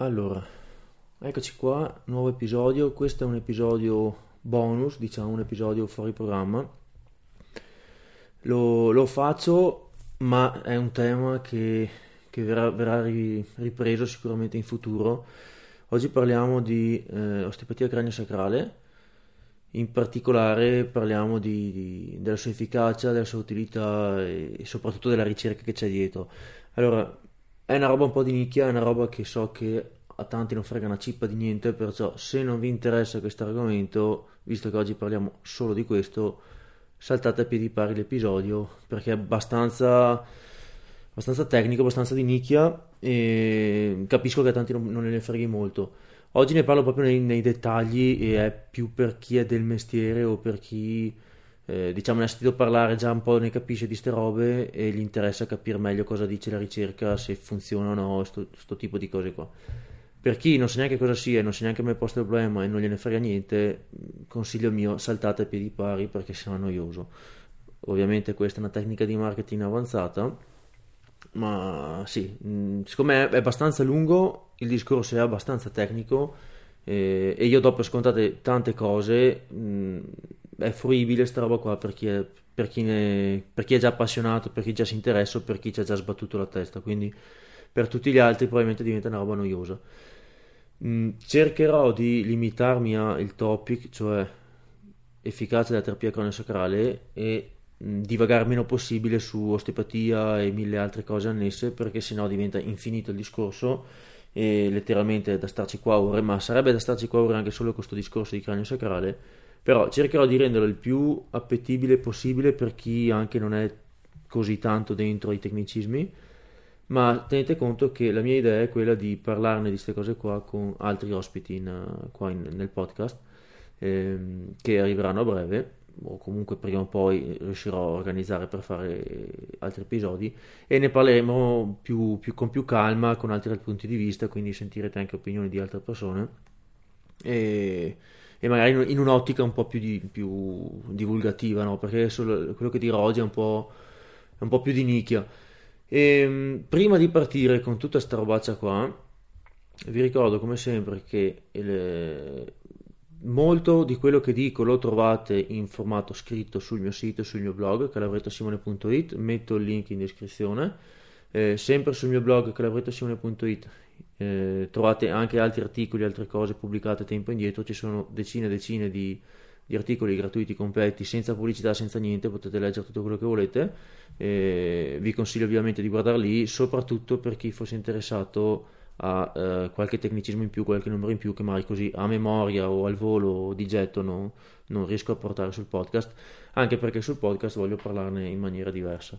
Allora, eccoci qua, nuovo episodio. Questo è un episodio bonus, diciamo un episodio fuori programma. Lo faccio, ma è un tema che verrà ripreso sicuramente in futuro. Oggi parliamo di osteopatia cranio sacrale. In particolare parliamo della sua efficacia, della sua utilità e soprattutto della ricerca che c'è dietro. Allora, è una roba un po' di nicchia, è una roba che so che a tanti non frega una cippa di niente, perciò se non vi interessa questo argomento, visto che oggi parliamo solo di questo, saltate a piedi pari l'episodio, perché è abbastanza tecnico, abbastanza di nicchia e capisco che a tanti non ne freghi molto. Oggi ne parlo proprio nei dettagli e è più per chi è del mestiere o per chi ne ha sentito parlare già un po', ne capisce di ste robe e gli interessa capire meglio cosa dice la ricerca, se funziona o no, sto tipo di cose qua. Per chi non sa neanche cosa sia, non sa neanche mai posto il problema e non gliene frega niente, consiglio mio, saltate a piedi pari perché sennò è noioso. Ovviamente questa è una tecnica di marketing avanzata, ma sì, siccome è abbastanza lungo, il discorso è abbastanza tecnico e io do per scontate tante cose. È fruibile sta roba qua per chi è già appassionato, per chi già si interessa o per chi ci ha già sbattuto la testa, quindi per tutti gli altri probabilmente diventa una roba noiosa. Cercherò di limitarmi al topic, cioè efficacia della terapia craniosacrale, e divagare meno possibile su osteopatia e mille altre cose annesse, perché sennò diventa infinito il discorso e letteralmente da starci qua ore, ma sarebbe da starci qua ore anche solo con questo discorso di craniosacrale. Però cercherò di renderlo il più appetibile possibile per chi anche non è così tanto dentro i tecnicismi, ma tenete conto che la mia idea è quella di parlarne di queste cose qua con altri ospiti nel podcast, che arriveranno a breve, o comunque prima o poi riuscirò a organizzare per fare altri episodi, e ne parleremo con più calma, con altri punti di vista, quindi sentirete anche opinioni di altre persone e magari in un'ottica un po' più divulgativa, no? Perché quello che dirò oggi è un po' più di nicchia. E prima di partire con tutta sta robaccia qua, vi ricordo come sempre che molto di quello che dico lo trovate in formato scritto sul mio sito, sul mio blog calabrettasimone.it, metto il link in descrizione. Sempre sul mio blog calabrettasimone.it trovate anche altri articoli, altre cose pubblicate tempo indietro. Ci sono decine e decine di articoli gratuiti completi, senza pubblicità, senza niente, potete leggere tutto quello che volete. Vi consiglio ovviamente di guardarli, soprattutto per chi fosse interessato a qualche tecnicismo in più, qualche numero in più che magari così a memoria o al volo o di getto non riesco a portare sul podcast, anche perché sul podcast voglio parlarne in maniera diversa.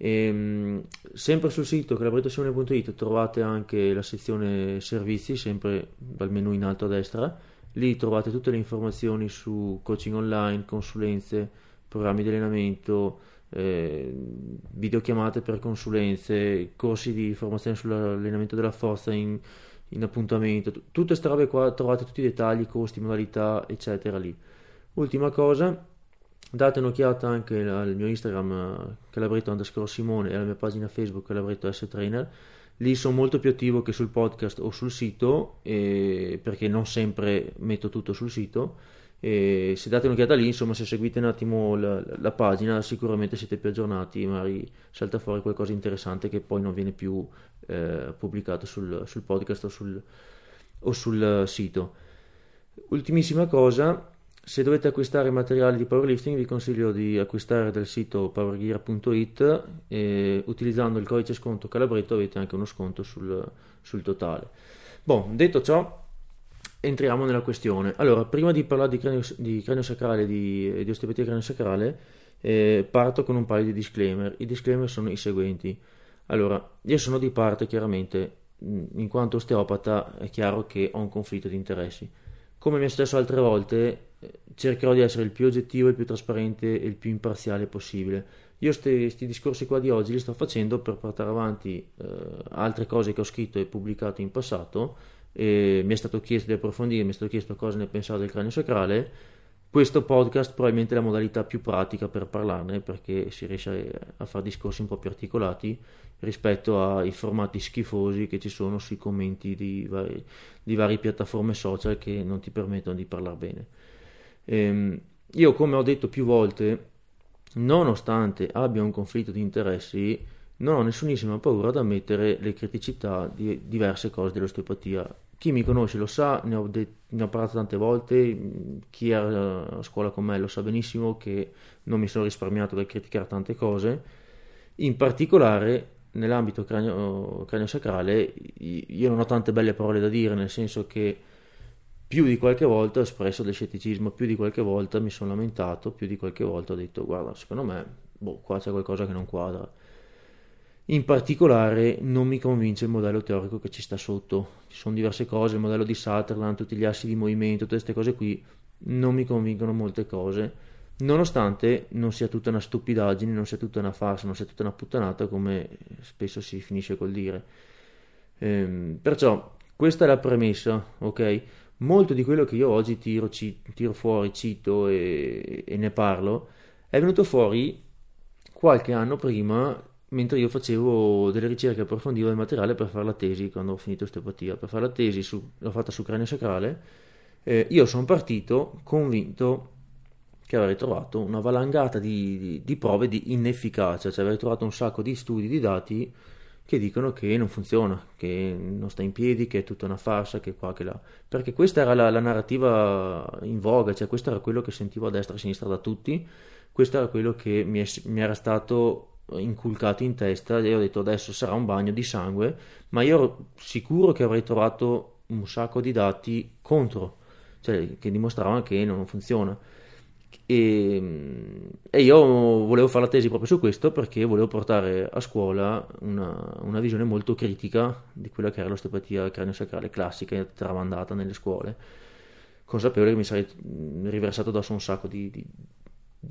Sempre sul sito calabrettasimone.it trovate anche la sezione servizi, sempre dal menu in alto a destra. Lì trovate tutte le informazioni su coaching online, consulenze, programmi di allenamento, videochiamate per consulenze, corsi di formazione sull'allenamento della forza in appuntamento, tutte queste robe qua. Trovate tutti i dettagli, costi, modalità eccetera lì. Ultima cosa, date un'occhiata anche al mio Instagram calabretto_simone e alla mia pagina Facebook calabretto S trainer. Lì sono molto più attivo che sul podcast o sul sito, perché non sempre metto tutto sul sito, e se date un'occhiata lì, insomma, se seguite un attimo la pagina sicuramente siete più aggiornati, magari salta fuori qualcosa di interessante che poi non viene più pubblicato sul podcast o sul sito. Ultimissima cosa, se dovete acquistare materiali di powerlifting vi consiglio di acquistare dal sito powergear.it e utilizzando il codice sconto Calabretto avete anche uno sconto sul totale. Bon, detto ciò, entriamo nella questione. Allora, prima di parlare di cranio sacrale e di osteopatia cranio sacrale, parto con un paio di disclaimer. I disclaimer sono i seguenti. Allora, io sono di parte chiaramente, in quanto osteopata è chiaro che ho un conflitto di interessi. Come mi è successo altre volte, cercherò di essere il più oggettivo, il più trasparente e il più imparziale possibile. Io questi discorsi qua di oggi li sto facendo per portare avanti altre cose che ho scritto e pubblicato in passato, e mi è stato chiesto di approfondire, mi è stato chiesto cosa ne pensavo del cranio sacrale, Questo podcast probabilmente è la modalità più pratica per parlarne, perché si riesce a fare discorsi un po' più articolati rispetto ai formati schifosi che ci sono sui commenti di varie piattaforme social che non ti permettono di parlare bene. Io, come ho detto più volte, nonostante abbia un conflitto di interessi, non ho nessunissima paura ad ammettere le criticità di diverse cose dell'osteopatia. Chi mi conosce lo sa, ne ho parlato tante volte, chi era a scuola con me lo sa benissimo che non mi sono risparmiato dal criticare tante cose. In particolare nell'ambito cranio sacrale io non ho tante belle parole da dire, nel senso che più di qualche volta ho espresso del scetticismo, più di qualche volta mi sono lamentato, più di qualche volta ho detto guarda, secondo me qua c'è qualcosa che non quadra. In particolare non mi convince il modello teorico che ci sta sotto, ci sono diverse cose, il modello di Sutherland, tutti gli assi di movimento, tutte queste cose qui, non mi convincono molte cose, nonostante non sia tutta una stupidaggine, non sia tutta una farsa, non sia tutta una puttanata come spesso si finisce col dire. Perciò questa è la premessa, ok? Molto di quello che io oggi tiro fuori, cito e ne parlo è venuto fuori qualche anno prima, mentre io facevo delle ricerche, approfondivo il materiale per fare la tesi, quando ho finito osteopatia, per fare la tesi l'ho fatta su cranio sacrale. Io sono partito convinto che avrei trovato una valangata di prove di inefficacia, cioè avrei trovato un sacco di studi, di dati che dicono che non funziona, che non sta in piedi, che è tutta una farsa, che qua, che là, perché questa era la narrativa in voga, cioè questo era quello che sentivo a destra e a sinistra da tutti, questo era quello che mi era stato inculcato in testa e ho detto adesso sarà un bagno di sangue, ma io ero sicuro che avrei trovato un sacco di dati contro, cioè che dimostravano che non funziona, e io volevo fare la tesi proprio su questo, perché volevo portare a scuola una visione molto critica di quella che era l'osteopatia craniosacrale classica e tramandata nelle scuole, consapevole che mi sarei riversato addosso un sacco di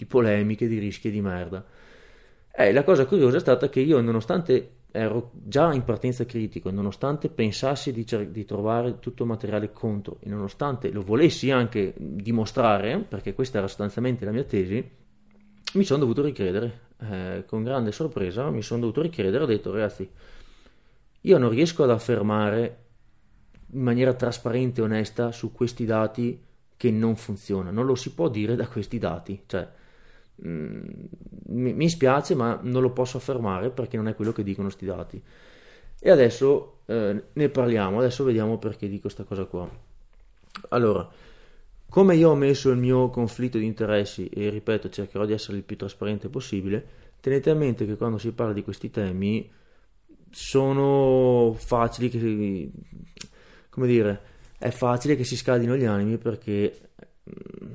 polemiche, di rischi e di merda. La cosa curiosa è stata che io, nonostante ero già in partenza critico, nonostante pensassi di trovare tutto il materiale contro e nonostante lo volessi anche dimostrare, perché questa era sostanzialmente la mia tesi, mi sono dovuto ricredere. Con grande sorpresa mi sono dovuto ricredere, ho detto ragazzi, io non riesco ad affermare in maniera trasparente e onesta su questi dati che non funziona, non lo si può dire da questi dati, cioè mi spiace ma non lo posso affermare perché non è quello che dicono sti dati. E adesso ne parliamo, adesso vediamo perché dico sta cosa qua. Allora, come io ho messo il mio conflitto di interessi, e ripeto cercherò di essere il più trasparente possibile, tenete a mente che quando si parla di questi temi sono facili che, come dire, è facile che si scaldino gli animi, perché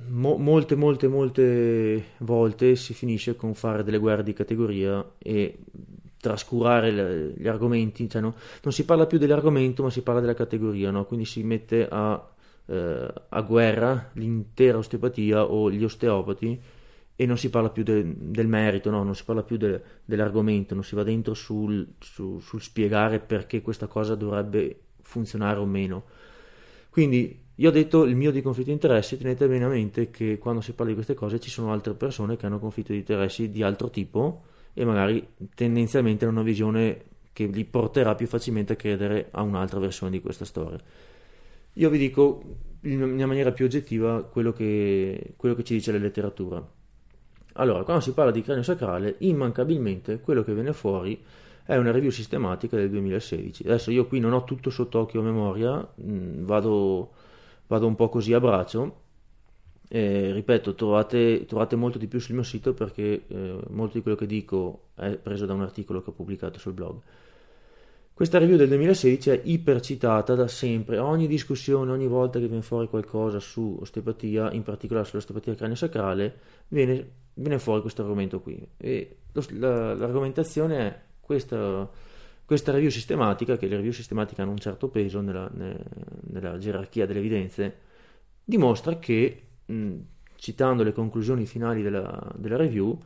molte volte si finisce con fare delle guerre di categoria e trascurare gli argomenti, cioè non si parla più dell'argomento ma si parla della categoria, no? Quindi si mette a guerra l'intera osteopatia o gli osteopati e non si parla più del merito, no? Non si parla più dell'argomento, non si va dentro sul spiegare perché questa cosa dovrebbe funzionare o meno. Quindi io ho detto il mio di conflitto di interessi, tenete bene a mente che quando si parla di queste cose ci sono altre persone che hanno conflitti di interessi di altro tipo e magari tendenzialmente hanno una visione che li porterà più facilmente a credere a un'altra versione di questa storia. Io vi dico in maniera più oggettiva quello che ci dice la letteratura. Allora, quando si parla di cranio sacrale, immancabilmente quello che viene fuori è una review sistematica del 2016. Adesso io qui non ho tutto sott'occhio a memoria, vado un po' così a braccio, ripeto, trovate molto di più sul mio sito, perché molto di quello che dico è preso da un articolo che ho pubblicato sul blog. Questa review del 2016 è ipercitata da sempre, ogni discussione, ogni volta che viene fuori qualcosa su osteopatia, in particolare sull'osteopatia craniosacrale, viene fuori questo argomento qui, e l'argomentazione è questa review sistematica, che le review sistematiche hanno un certo peso nella gerarchia delle evidenze, dimostra che, citando le conclusioni finali della review,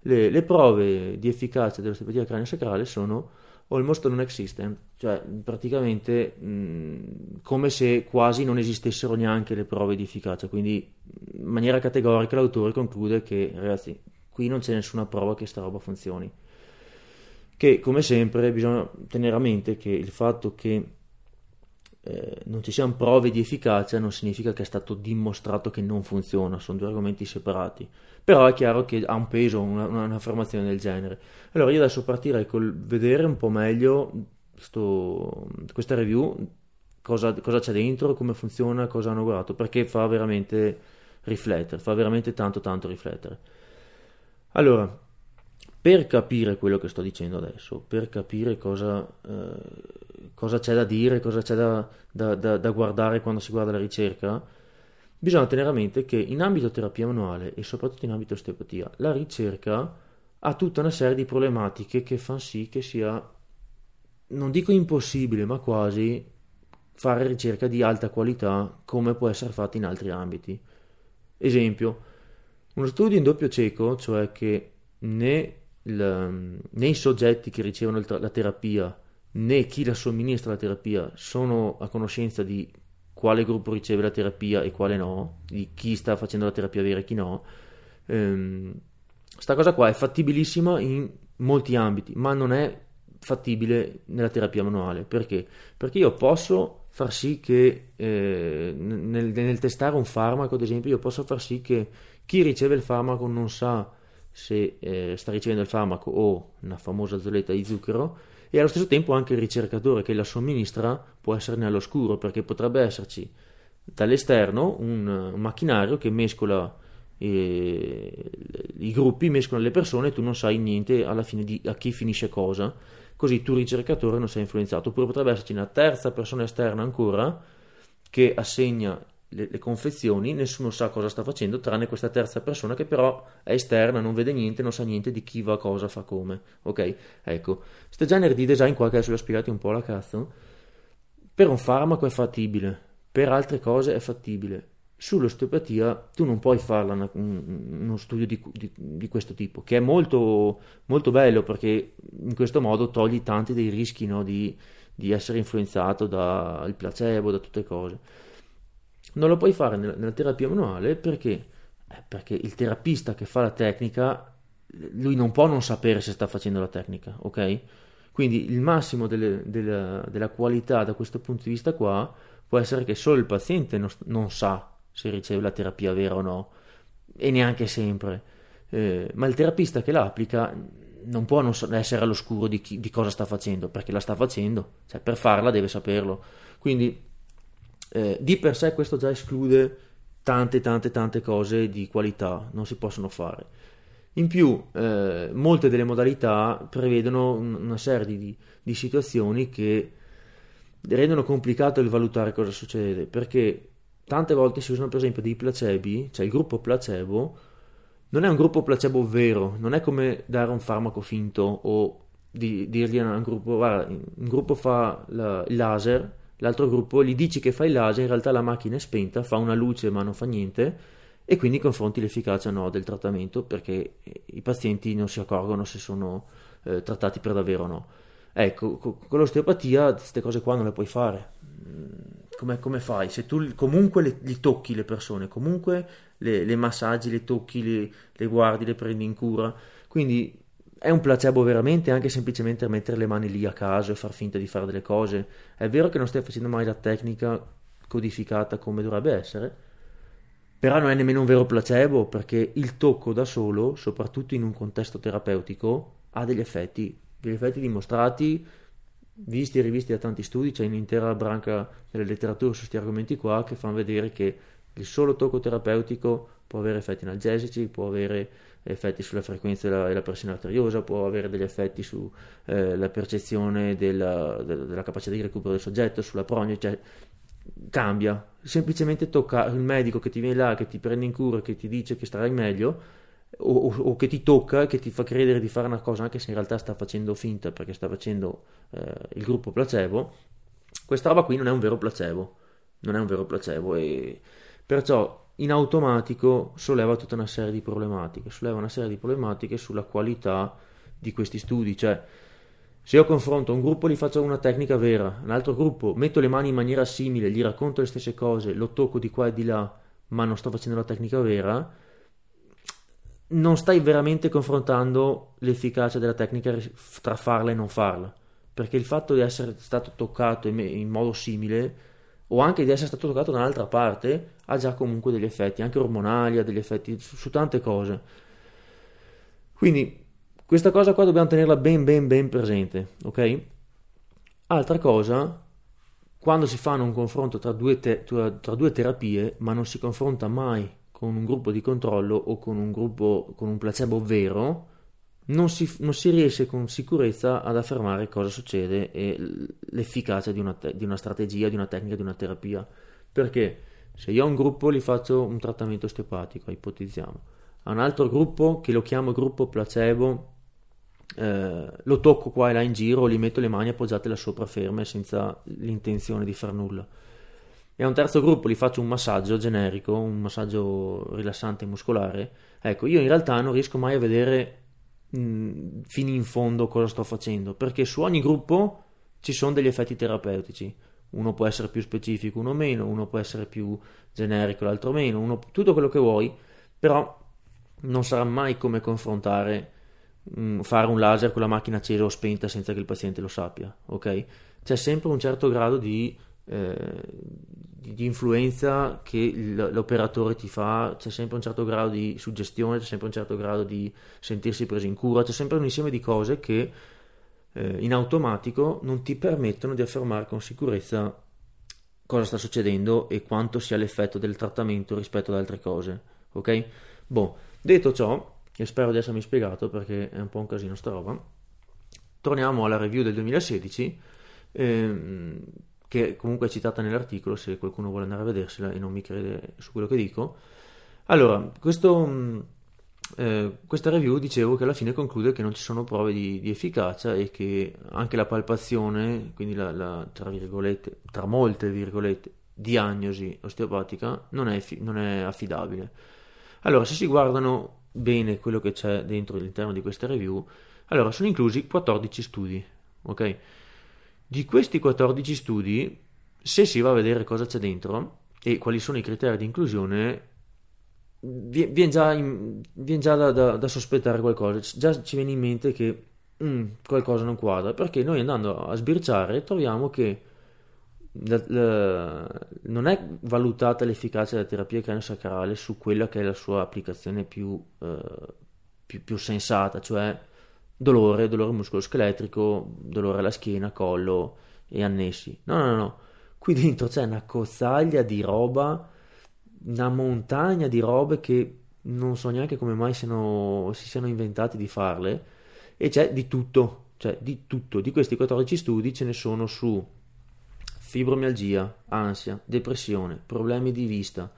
le prove di efficacia dell'osteopatia craniosacrale sono almost non existent, cioè praticamente come se quasi non esistessero neanche le prove di efficacia, quindi in maniera categorica l'autore conclude che, ragazzi, qui non c'è nessuna prova che sta roba funzioni. Che, come sempre, bisogna tenere a mente che il fatto che non ci siano prove di efficacia non significa che è stato dimostrato che non funziona, sono due argomenti separati, però è chiaro che ha un peso un'affermazione del genere. Allora io adesso partirei col vedere un po' meglio questa review, cosa c'è dentro, come funziona, cosa hanno guardato, perché fa veramente riflettere, fa veramente tanto riflettere. Allora, per capire quello che sto dicendo adesso, per capire cosa c'è da dire, cosa c'è da guardare quando si guarda la ricerca, bisogna tenere a mente che in ambito terapia manuale e soprattutto in ambito osteopatia la ricerca ha tutta una serie di problematiche che fanno sì che sia, non dico impossibile, ma quasi fare ricerca di alta qualità come può essere fatta in altri ambiti. Esempio, uno studio in doppio cieco, cioè che né i soggetti che ricevono la terapia né chi la somministra la terapia sono a conoscenza di quale gruppo riceve la terapia e quale no, di chi sta facendo la terapia vera e chi no. Sta cosa qua è fattibilissima in molti ambiti, ma non è fattibile nella terapia manuale. Perché? Perché io posso far sì che nel testare un farmaco, ad esempio, io posso far sì che chi riceve il farmaco non sa se sta ricevendo il farmaco o una famosa zoletta di zucchero, e allo stesso tempo anche il ricercatore che la somministra può esserne all'oscuro, perché potrebbe esserci dall'esterno un macchinario che mescola i gruppi, mescola le persone, e tu non sai niente alla fine di a chi finisce cosa, così tu ricercatore non sei influenzato. Oppure potrebbe esserci una terza persona esterna ancora che assegna le confezioni, nessuno sa cosa sta facendo tranne questa terza persona, che però è esterna, non vede niente, non sa niente di chi va, cosa fa, come. Ok, ecco, sto genere di design qua che adesso l'ho spiegato un po' alla cazzo, per un farmaco è fattibile, per altre cose è fattibile. Sull'osteopatia tu non puoi farla uno studio di questo tipo, che è molto, molto bello, perché in questo modo togli tanti dei rischi, no, di essere influenzato dal placebo, da tutte cose. Non lo puoi fare nella terapia manuale perché il terapista che fa la tecnica, lui non può non sapere se sta facendo la tecnica, ok? Quindi il massimo della qualità da questo punto di vista qua può essere che solo il paziente non sa se riceve la terapia vera o no, e neanche sempre, ma il terapista che la applica non può non essere all'oscuro di cosa sta facendo, perché la sta facendo, cioè per farla deve saperlo. Quindi di per sé questo già esclude tante cose di qualità, non si possono fare. In più molte delle modalità prevedono una serie di situazioni che rendono complicato il valutare cosa succede, perché tante volte si usano per esempio dei placebi, cioè il gruppo placebo non è un gruppo placebo vero, non è come dare un farmaco finto o dirgli a un gruppo: guarda, un gruppo fa il laser, l'altro gruppo gli dici che fa il laser, in realtà la macchina è spenta, fa una luce ma non fa niente, e quindi confronti l'efficacia no del trattamento, perché i pazienti non si accorgono se sono trattati per davvero o no. Ecco, con l'osteopatia queste cose qua non le puoi fare. Come fai? Se tu comunque li tocchi le persone, comunque le massaggi, le tocchi, le guardi, le prendi in cura, quindi è un placebo veramente anche semplicemente mettere le mani lì a caso e far finta di fare delle cose. È vero che non stai facendo mai la tecnica codificata come dovrebbe essere, però non è nemmeno un vero placebo, perché il tocco da solo, soprattutto in un contesto terapeutico, ha degli effetti dimostrati, visti e rivisti da tanti studi. C'è un'intera branca della letteratura su questi argomenti qua che fanno vedere che il solo tocco terapeutico può avere effetti analgesici, può avere effetti sulla frequenza della pressione arteriosa, può avere degli effetti sulla percezione della capacità di recupero del soggetto, sulla prognosi, cioè cambia. Semplicemente tocca il medico che ti viene là, che ti prende in cura, che ti dice che starai meglio, o che ti tocca, che ti fa credere di fare una cosa anche se in realtà sta facendo finta, perché sta facendo il gruppo placebo. Questa roba qui non è un vero placebo, e perciò in automatico solleva tutta una serie di problematiche, sulla qualità di questi studi. Cioè, se io confronto un gruppo, gli faccio una tecnica vera, un altro gruppo metto le mani in maniera simile, gli racconto le stesse cose, lo tocco di qua e di là, ma non sto facendo la tecnica vera, non stai veramente confrontando l'efficacia della tecnica tra farla e non farla, perché il fatto di essere stato toccato in modo simile o anche di essere stato toccato da un'altra parte ha già comunque degli effetti, anche ormonali, ha degli effetti su tante cose. Quindi questa cosa qua dobbiamo tenerla ben presente, ok? Altra cosa, quando si fa un confronto tra due terapie, ma non si confronta mai con un gruppo di controllo o con un placebo vero, non si riesce con sicurezza ad affermare cosa succede e l'efficacia di una strategia, di una tecnica, di una terapia. Perché se io ho un gruppo li faccio un trattamento osteopatico, ipotizziamo, a un altro gruppo che lo chiamo gruppo placebo, lo tocco qua e là in giro, gli metto le mani appoggiate là sopra ferme senza l'intenzione di far nulla, e a un terzo gruppo gli faccio un massaggio generico, un massaggio rilassante muscolare. Ecco, io in realtà non riesco mai a vedere fino in fondo cosa sto facendo, perché su ogni gruppo ci sono degli effetti terapeutici, uno può essere più specifico, uno meno, uno può essere più generico, l'altro meno, uno tutto quello che vuoi, però non sarà mai come confrontare, fare un laser con la macchina accesa o spenta senza che il paziente lo sappia, ok? C'è sempre un certo grado di influenza che l'operatore ti fa, c'è sempre un certo grado di suggestione, c'è sempre un certo grado di sentirsi preso in cura, c'è sempre un insieme di cose che in automatico non ti permettono di affermare con sicurezza cosa sta succedendo e quanto sia l'effetto del trattamento rispetto ad altre cose, ok? Boh, detto ciò, e spero di essermi spiegato perché è un po' un casino sta roba, torniamo alla review del 2016, che comunque è citata nell'articolo se qualcuno vuole andare a vedersela e non mi crede su quello che dico. Allora, questa review, dicevo, che alla fine conclude che non ci sono prove di efficacia e che anche la palpazione, quindi tra virgolette, tra molte virgolette, diagnosi osteopatica non è affidabile. Allora, se si guardano bene quello che c'è dentro all'interno di questa review, allora sono inclusi 14 studi, ok? Di questi 14 studi, se si va a vedere cosa c'è dentro e quali sono i criteri di inclusione, viene già da sospettare qualcosa, già ci viene in mente che qualcosa non quadra, perché noi andando a sbirciare troviamo che non è valutata l'efficacia della terapia cranio sacrale su quella che è la sua applicazione più sensata, cioè dolore muscoloscheletrico, dolore alla schiena, collo e annessi. No, qui dentro c'è una cozzaglia di roba, una montagna di robe che non so neanche come mai si siano inventati di farle, e c'è di tutto, di questi 14 studi ce ne sono su fibromialgia, ansia, depressione, problemi di vista,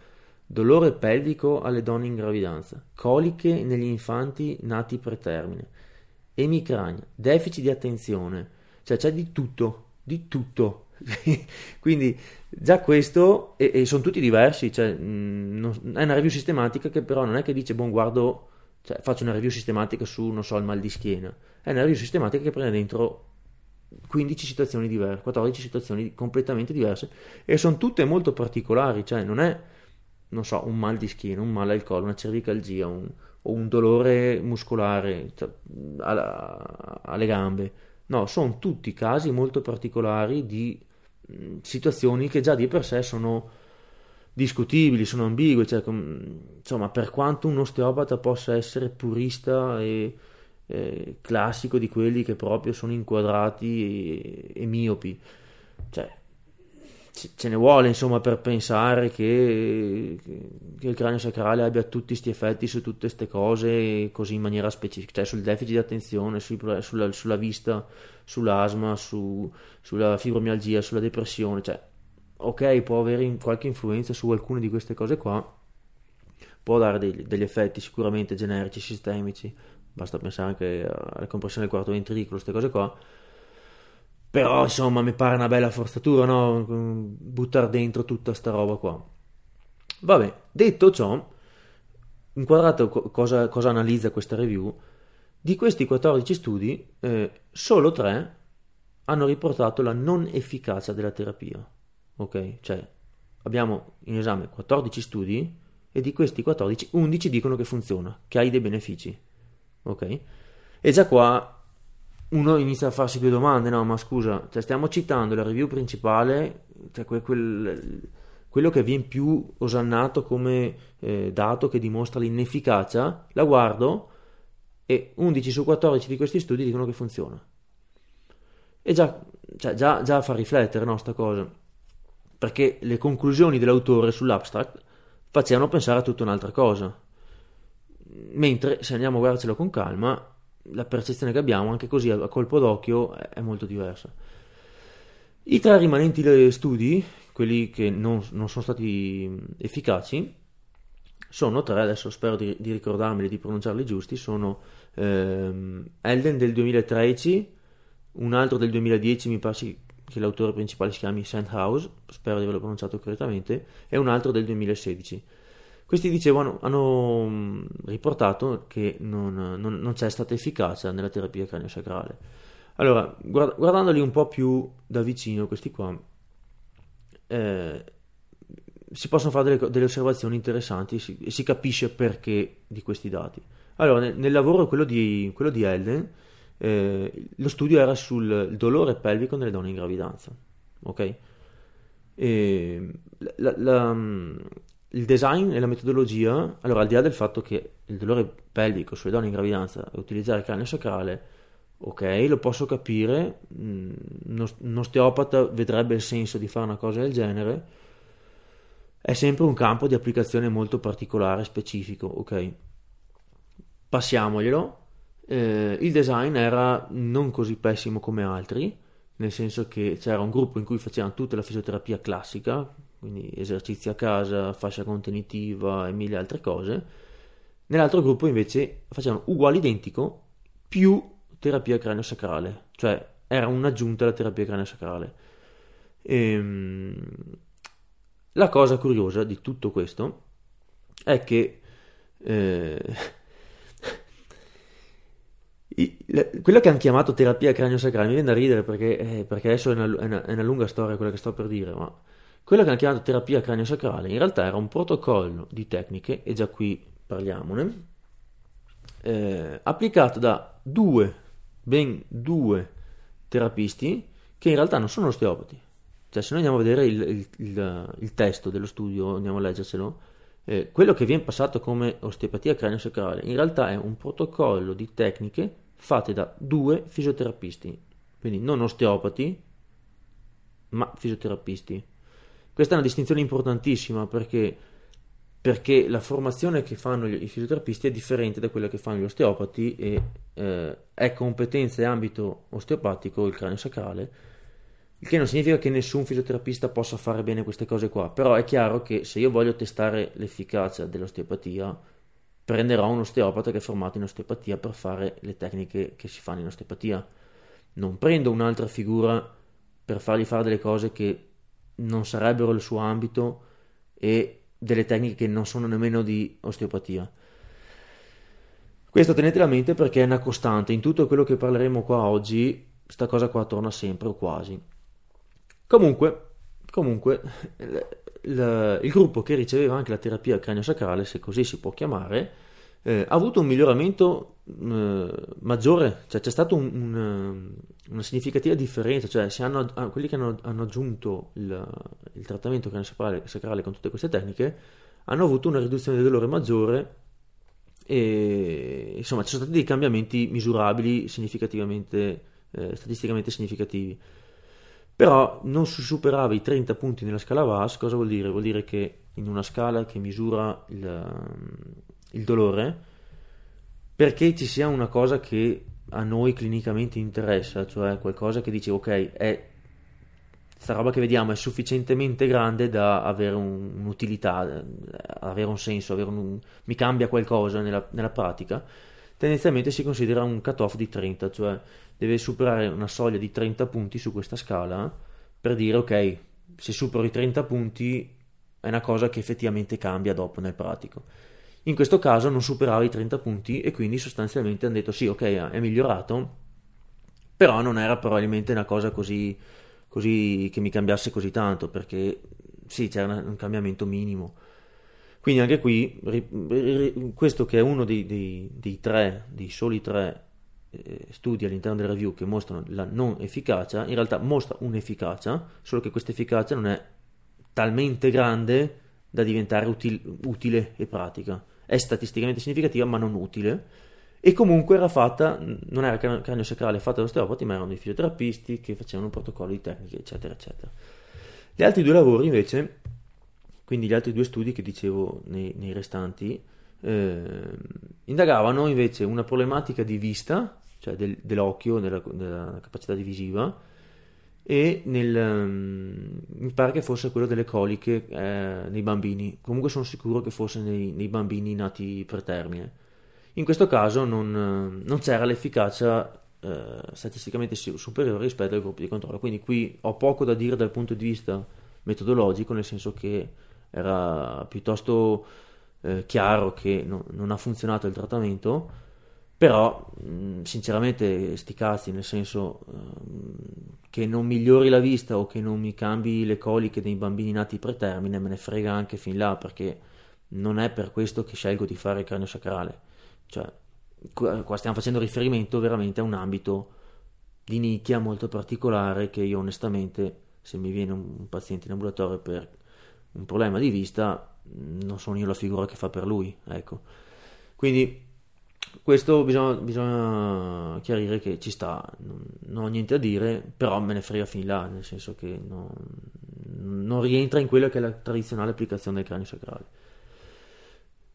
dolore pelvico alle donne in gravidanza, coliche negli infanti nati pretermine, emicrania, deficit di attenzione, cioè c'è di tutto. Quindi già questo, e sono tutti diversi, cioè è una review sistematica che però non è che dice faccio una review sistematica su, non so, il mal di schiena, è una review sistematica che prende dentro 14 situazioni completamente diverse, e sono tutte molto particolari, cioè non è, non so, un mal di schiena, un male al collo, una cervicalgia, o un dolore muscolare, cioè, alle gambe. No, sono tutti casi molto particolari di situazioni che già di per sé sono discutibili, sono ambigue, cioè, insomma, per quanto un osteopata possa essere purista e classico, di quelli che proprio sono inquadrati e miopi, cioè ce ne vuole, insomma, per pensare che il cranio sacrale abbia tutti sti effetti su tutte ste cose così in maniera specifica, cioè sul deficit di attenzione, sulla vista, sull'asma, sulla fibromialgia, sulla depressione, cioè ok, può avere qualche influenza su alcune di queste cose qua, può dare degli effetti sicuramente generici, sistemici, basta pensare anche alla compressione del quarto ventricolo, queste cose qua. Però insomma mi pare una bella forzatura, no? Buttare dentro tutta sta roba qua. Vabbè, detto ciò, inquadrato cosa analizza questa review, di questi 14 studi solo 3 hanno riportato la non efficacia della terapia, ok? Cioè abbiamo in esame 14 studi e di questi 14, 11 dicono che funziona, che hai dei benefici, ok? E già qua uno inizia a farsi due domande, no ma scusa, cioè stiamo citando la review principale, cioè quello che viene più osannato come dato che dimostra l'inefficacia, la guardo e 11 su 14 di questi studi dicono che funziona. E già fa riflettere, no, sta cosa, perché le conclusioni dell'autore sull'abstract facevano pensare a tutta un'altra cosa, mentre se andiamo a guardarcelo con calma la percezione che abbiamo anche così a colpo d'occhio è molto diversa. I tre rimanenti studi, quelli che non sono stati efficaci, sono tre, adesso spero di ricordarmeli, di pronunciarli giusti, sono Elden del 2013, un altro del 2010, mi pare che l'autore principale si chiami Sand House, spero di averlo pronunciato correttamente, e un altro del 2016. Questi dicevano, hanno riportato che non c'è stata efficacia nella terapia craniosacrale. Allora, guardandoli un po' più da vicino, questi qua, si possono fare delle osservazioni interessanti e si capisce perché di questi dati. Allora, nel lavoro, quello di Elden, lo studio era sul dolore pelvico nelle donne in gravidanza, ok? E il design e la metodologia, allora al di là del fatto che il dolore pelvico sulle donne in gravidanza e utilizzare il cranio sacrale, ok, lo posso capire, un osteopata vedrebbe il senso di fare una cosa del genere, è sempre un campo di applicazione molto particolare, specifico, ok? Passiamoglielo. Il design era non così pessimo come altri, nel senso che c'era un gruppo in cui facevano tutta la fisioterapia classica, quindi esercizi a casa, fascia contenitiva e mille altre cose, nell'altro gruppo invece facevano uguale identico più terapia craniosacrale, cioè era un'aggiunta alla terapia craniosacrale. La cosa curiosa di tutto questo è che quello che hanno chiamato terapia craniosacrale, mi viene da ridere perché adesso è una lunga storia quella che sto per dire, ma quello che hanno chiamato terapia craniosacrale in realtà era un protocollo di tecniche, e già qui parliamone, applicato da ben due terapisti che in realtà non sono osteopati. Cioè, se noi andiamo a vedere il testo dello studio, andiamo a leggercelo, quello che viene passato come osteopatia craniosacrale in realtà è un protocollo di tecniche fatte da due fisioterapisti, quindi non osteopati ma fisioterapisti. Questa è una distinzione importantissima perché la formazione che fanno i fisioterapisti è differente da quella che fanno gli osteopati, e è competenza e ambito osteopatico il cranio sacrale, il che non significa che nessun fisioterapista possa fare bene queste cose qua, però è chiaro che se io voglio testare l'efficacia dell'osteopatia prenderò un osteopata che è formato in osteopatia per fare le tecniche che si fanno in osteopatia, non prendo un'altra figura per fargli fare delle cose che non sarebbero il suo ambito e delle tecniche che non sono nemmeno di osteopatia. Questo tenetela a mente perché è una costante in tutto quello che parleremo qua oggi, sta cosa qua torna sempre o quasi. Comunque il gruppo che riceveva anche la terapia craniosacrale, se così si può chiamare, ha avuto un miglioramento maggiore, cioè c'è stata una significativa differenza, cioè se quelli che hanno aggiunto il trattamento craniosacrale con tutte queste tecniche hanno avuto una riduzione del dolore maggiore, e insomma ci sono stati dei cambiamenti misurabili, significativamente statisticamente significativi, però non si superava i 30 punti nella scala VAS. Cosa vuol dire? Vuol dire che in una scala che misura il dolore, perché ci sia una cosa che a noi clinicamente interessa, cioè qualcosa che dice ok, sta roba che vediamo è sufficientemente grande da avere un'utilità, avere un senso, mi cambia qualcosa nella pratica, tendenzialmente si considera un cut-off di 30, cioè deve superare una soglia di 30 punti su questa scala per dire ok, se supero i 30 punti è una cosa che effettivamente cambia dopo nel pratico. In questo caso non superava i 30 punti e quindi sostanzialmente hanno detto sì, ok, è migliorato, però non era probabilmente una cosa così che mi cambiasse così tanto, perché sì, c'era un cambiamento minimo. Quindi anche qui, questo che è uno dei soli tre studi all'interno della review che mostrano la non efficacia, in realtà mostra un'efficacia, solo che questa efficacia non è talmente grande da diventare utile e pratica. È statisticamente significativa ma non utile, e comunque era fatta, non era cranio sacrale fatta da osteopati, ma erano dei fisioterapisti che facevano un protocollo di tecniche, eccetera eccetera. Gli altri due lavori invece, quindi gli altri due studi che dicevo nei restanti, indagavano invece una problematica di vista, cioè dell'occhio, della capacità di visiva, e mi pare che fosse quello delle coliche nei bambini. Comunque sono sicuro che fosse nei bambini nati pretermine. In questo caso non c'era l'efficacia statisticamente superiore rispetto al gruppo di controllo, quindi qui ho poco da dire dal punto di vista metodologico, nel senso che era piuttosto chiaro che non ha funzionato il trattamento, però sinceramente sti cazzi, nel senso che non migliori la vista o che non mi cambi le coliche dei bambini nati pretermine, me ne frega anche fin là, perché non è per questo che scelgo di fare il cranio sacrale. Cioè, qua stiamo facendo riferimento veramente a un ambito di nicchia molto particolare, che io onestamente, se mi viene un paziente in ambulatorio per un problema di vista, non sono io la figura che fa per lui, ecco. Quindi questo bisogna chiarire che ci sta, non ho niente a dire, però me ne frega fin là, nel senso che non rientra in quella che è la tradizionale applicazione del cranio sacrale.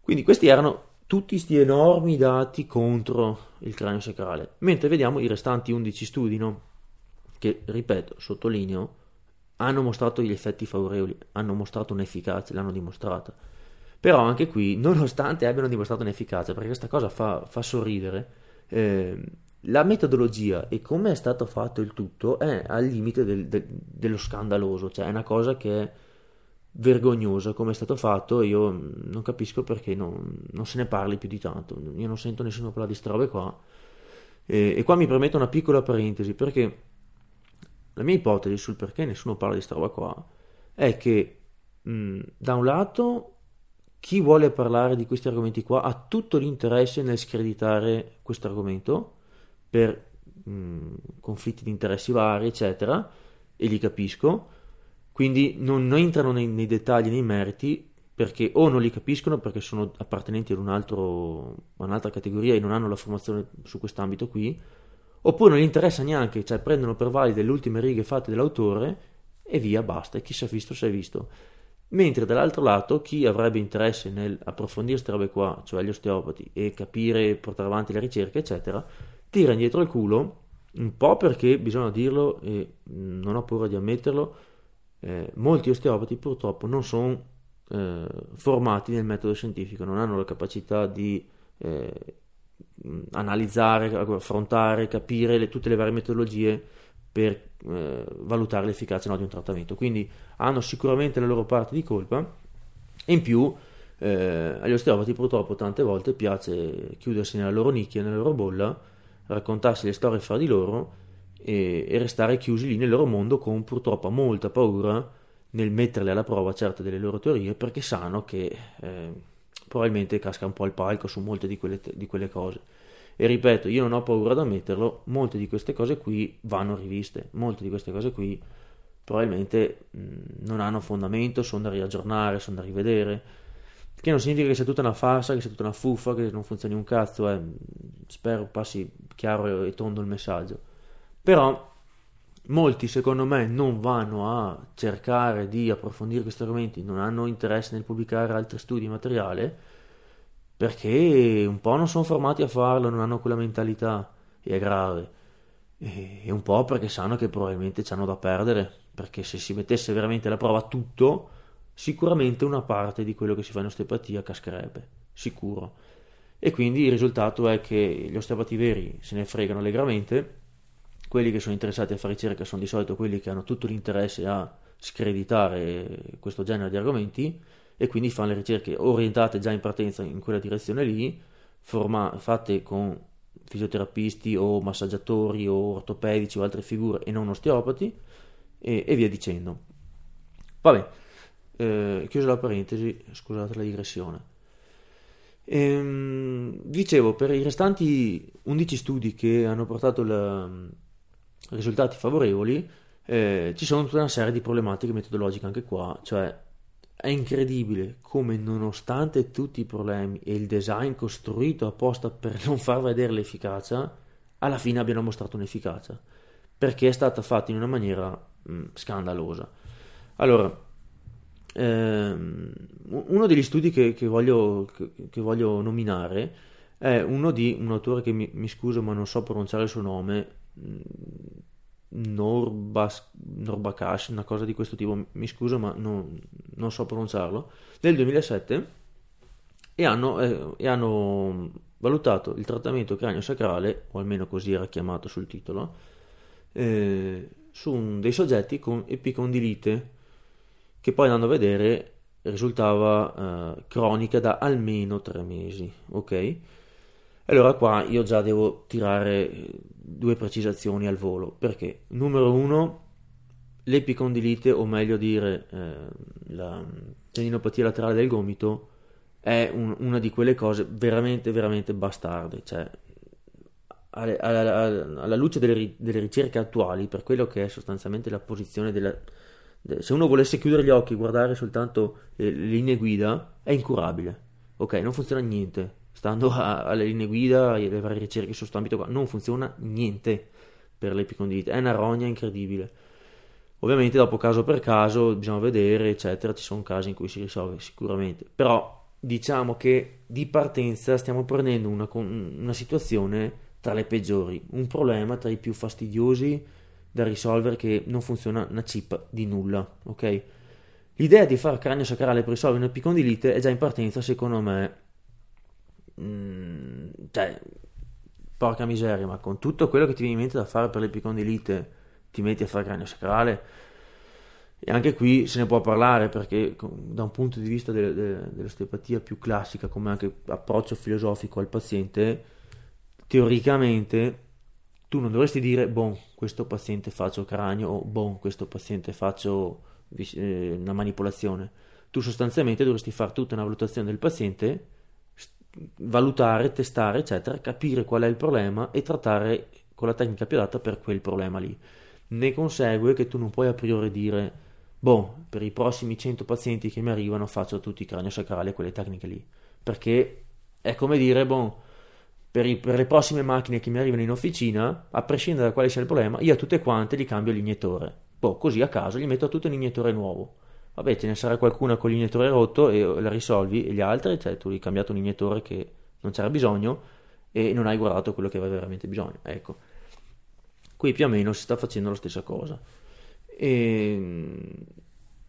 Quindi questi erano tutti questi enormi dati contro il cranio sacrale, mentre vediamo i restanti 11 studi, no? Che, ripeto, sottolineo, hanno mostrato gli effetti favorevoli, hanno mostrato un'efficacia, l'hanno dimostrata. Però anche qui, nonostante abbiano dimostrato un'efficacia, perché questa cosa fa sorridere, la metodologia e come è stato fatto il tutto è al limite dello scandaloso, cioè è una cosa che è vergognosa come è stato fatto. Io non capisco perché non se ne parli più di tanto, io non sento nessuno parlare di ste robe qua, e qua mi permetto una piccola parentesi, perché la mia ipotesi sul perché nessuno parla di sta roba qua è che da un lato chi vuole parlare di questi argomenti qua ha tutto l'interesse nel screditare questo argomento per conflitti di interessi vari, eccetera, e li capisco, quindi non entrano nei dettagli, nei meriti, perché o non li capiscono perché sono appartenenti ad un'altra categoria e non hanno la formazione su quest'ambito qui, oppure non gli interessa neanche, cioè prendono per valide le ultime righe fatte dall'autore e via, basta, e chi si è visto si è visto. Mentre dall'altro lato chi avrebbe interesse nel approfondire queste robe qua, cioè gli osteopati, e capire, portare avanti la ricerca, eccetera, tira indietro il culo, un po' perché, bisogna dirlo e non ho paura di ammetterlo, molti osteopati purtroppo non sono formati nel metodo scientifico, non hanno la capacità di analizzare, affrontare, capire tutte le varie metodologie per valutare l'efficacia di un trattamento, quindi hanno sicuramente la loro parte di colpa, e in più agli osteopati purtroppo tante volte piace chiudersi nella loro nicchia, nella loro bolla, raccontarsi le storie fra di loro e restare chiusi lì nel loro mondo, con purtroppo molta paura nel metterle alla prova certe delle loro teorie, perché sanno che probabilmente casca un po' il palco su molte di quelle cose. E ripeto, io non ho paura ad ammetterlo, molte di queste cose qui vanno riviste, molte di queste cose qui probabilmente non hanno fondamento, sono da riaggiornare, sono da rivedere, che non significa che sia tutta una farsa, che sia tutta una fuffa, che non funzioni un cazzo, spero passi chiaro e tondo il messaggio. Però molti, secondo me, non vanno a cercare di approfondire questi argomenti, non hanno interesse nel pubblicare altri studi e materiale, perché un po' non sono formati a farlo, non hanno quella mentalità, e è grave, e un po' perché sanno che probabilmente ci hanno da perdere, perché se si mettesse veramente alla prova tutto, sicuramente una parte di quello che si fa in osteopatia cascherebbe, sicuro. E quindi il risultato è che gli osteopati veri se ne fregano allegramente, quelli che sono interessati a fare ricerca sono di solito quelli che hanno tutto l'interesse a screditare questo genere di argomenti, e quindi fanno le ricerche orientate già in partenza in quella direzione lì, fatte con fisioterapisti o massaggiatori o ortopedici o altre figure e non osteopati, e via dicendo. Vabbè, Chiuso la parentesi, scusate la digressione. Dicevo, per i restanti 11 studi che hanno portato risultati favorevoli, ci sono tutta una serie di problematiche metodologiche anche qua, cioè è incredibile come, nonostante tutti i problemi e il design costruito apposta per non far vedere l'efficacia, alla fine abbiano mostrato un'efficacia, perché è stata fatta in una maniera scandalosa. Allora, uno degli studi che voglio nominare è uno di un autore che mi scuso ma non so pronunciare il suo nome, Norbacash, una cosa di questo tipo, mi scuso ma non so pronunciarlo, del 2007, e hanno valutato il trattamento cranio sacrale, o almeno così era chiamato sul titolo, su dei soggetti con epicondilite, che poi, andando a vedere, risultava cronica da almeno 3 mesi, ok? Allora qua io già devo tirare 2 precisazioni al volo, perché numero 1, l'epicondilite, o meglio dire la tendinopatia laterale del gomito, è una di quelle cose veramente veramente bastarde, cioè alla luce delle ricerche attuali, per quello che è sostanzialmente la posizione se uno volesse chiudere gli occhi e guardare soltanto le linee guida, è incurabile, ok? Non funziona niente. Stando alle linee guida e alle varie ricerche su questo ambito qua, non funziona niente per l'epicondilite, è una rogna incredibile. Ovviamente dopo, caso per caso, bisogna vedere eccetera, ci sono casi in cui si risolve sicuramente, però diciamo che di partenza stiamo prendendo una situazione tra le peggiori, un problema tra i più fastidiosi da risolvere, che non funziona una cippa di nulla, ok? L'idea di far cranio sacrale per risolvere un'epicondilite è già in partenza, secondo me, cioè, porca miseria, ma con tutto quello che ti viene in mente da fare per l'epicondilite ti metti a fare cranio sacrale? E anche qui se ne può parlare, perché da un punto di vista dell'osteopatia più classica, come anche approccio filosofico al paziente, teoricamente tu non dovresti dire bon, questo paziente faccio cranio, o bon, questo paziente faccio una manipolazione. Tu sostanzialmente dovresti fare tutta una valutazione del paziente, valutare, testare eccetera, capire qual è il problema e trattare con la tecnica più adatta per quel problema lì. Ne consegue che tu non puoi a priori dire boh, per i prossimi 100 pazienti che mi arrivano faccio tutti i cranio sacrali e quelle tecniche lì, perché è come dire boh, per le prossime macchine che mi arrivano in officina, a prescindere da quale sia il problema, io a tutte quante gli cambio l'iniettore, boh, così a caso gli metto a tutti un iniettore nuovo. Vabbè, ce ne sarà qualcuna con l'iniettore rotto e la risolvi, e gli altri, cioè tu hai cambiato un iniettore che non c'era bisogno e non hai guardato quello che aveva veramente bisogno. Ecco, qui più o meno si sta facendo la stessa cosa. E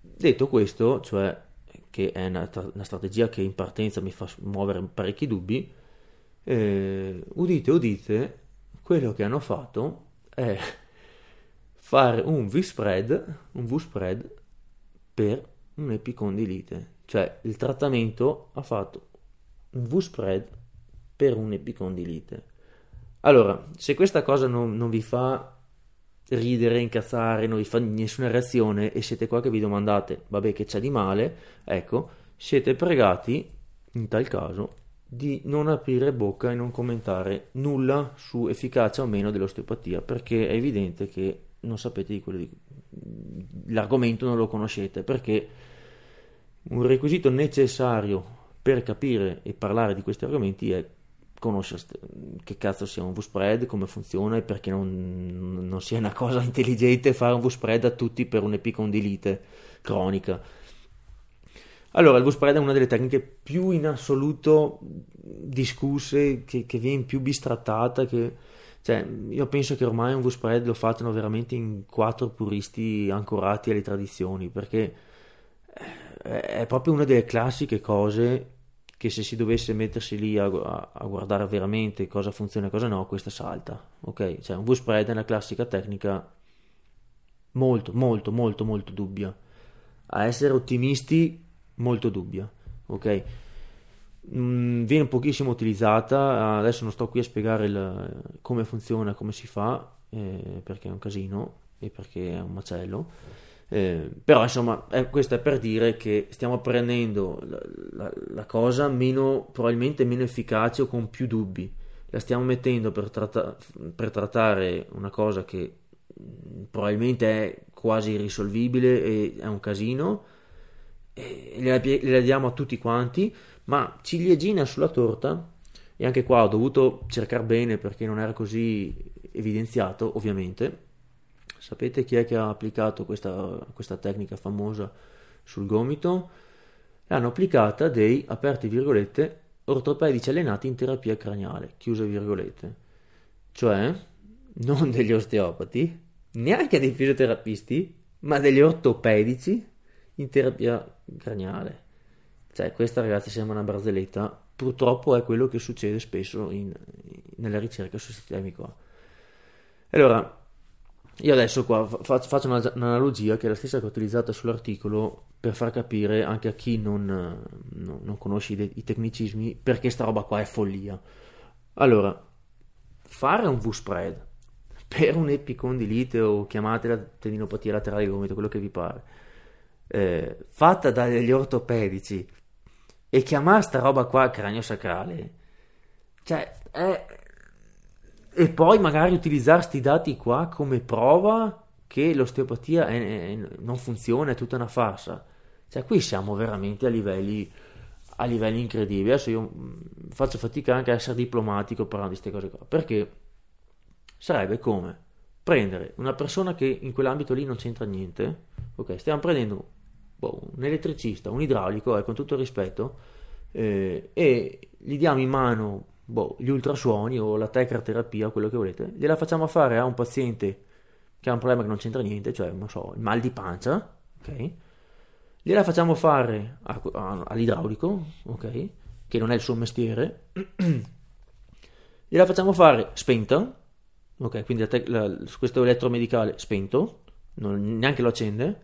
detto questo, cioè che è una strategia che in partenza mi fa muovere parecchi dubbi, udite, quello che hanno fatto è fare un V-spread per un'epicondilite, cioè il trattamento ha fatto un V-spread per un'epicondilite. Allora, se questa cosa non vi fa ridere, incazzare, non vi fa nessuna reazione, e siete qua che vi domandate vabbè, che c'è di male, ecco, siete pregati in tal caso di non aprire bocca e non commentare nulla su efficacia o meno dell'osteopatia, perché è evidente che non sapete di quello l'argomento non lo conoscete, perché un requisito necessario per capire e parlare di questi argomenti è conoscere che cazzo sia un V-spread, come funziona, e perché non sia una cosa intelligente fare un V-spread a tutti per un'epicondilite cronica. Allora, il V-spread è una delle tecniche più in assoluto discusse, che viene più bistrattata, cioè, io penso che ormai un V-spread lo facciano veramente in 4 puristi ancorati alle tradizioni, perché è proprio una delle classiche cose che, se si dovesse mettersi lì a guardare veramente cosa funziona e cosa no, questa salta, ok? Cioè, un V-spread è una classica tecnica molto, molto, molto, molto dubbia. A essere ottimisti, molto dubbia, ok? Viene pochissimo utilizzata. Adesso non sto qui a spiegare come funziona, come si fa, perché è un casino e perché è un macello, Però insomma questo è per dire che stiamo prendendo la cosa meno, probabilmente meno efficace o con più dubbi, la stiamo mettendo per trattare una cosa che probabilmente è quasi irrisolvibile e è un casino, e le diamo a tutti quanti, ma ciliegina sulla torta, e anche qua ho dovuto cercare bene perché non era così evidenziato ovviamente. Sapete chi è che ha applicato questa tecnica famosa sul gomito? L'hanno applicata dei, aperte virgolette, ortopedici allenati in terapia craniale, chiuse virgolette. Cioè, non degli osteopati, neanche dei fisioterapisti, ma degli ortopedici in terapia craniale. Cioè, questa ragazzi sembra una barzelletta, purtroppo è quello che succede spesso nella ricerca su sistemi qua. Allora, io adesso qua faccio un'analogia che è la stessa che ho utilizzato sull'articolo per far capire anche a chi non conosce i tecnicismi perché sta roba qua è follia. Allora, fare un V-spread per un epicondilite o chiamatela tendinopatia laterale gomito, quello che vi pare, fatta dagli ortopedici, e chiamare sta roba qua cranio sacrale, cioè e poi magari utilizzare sti dati qua come prova che l'osteopatia non funziona, è tutta una farsa. Cioè qui siamo veramente a livelli incredibili. Adesso io faccio fatica anche a essere diplomatico parlando di queste cose qua, perché sarebbe come prendere una persona che in quell'ambito lì non c'entra niente, ok, stiamo prendendo un elettricista, un idraulico, con tutto il rispetto, e gli diamo in mano gli ultrasuoni o la tecraterapia, quello che volete, gliela facciamo fare a un paziente che ha un problema che non c'entra niente, cioè non so, il mal di pancia, ok? Gliela facciamo fare all'idraulico, ok? Che non è il suo mestiere, gliela facciamo fare spenta, ok? Quindi questo elettromedicale spento, neanche lo accende,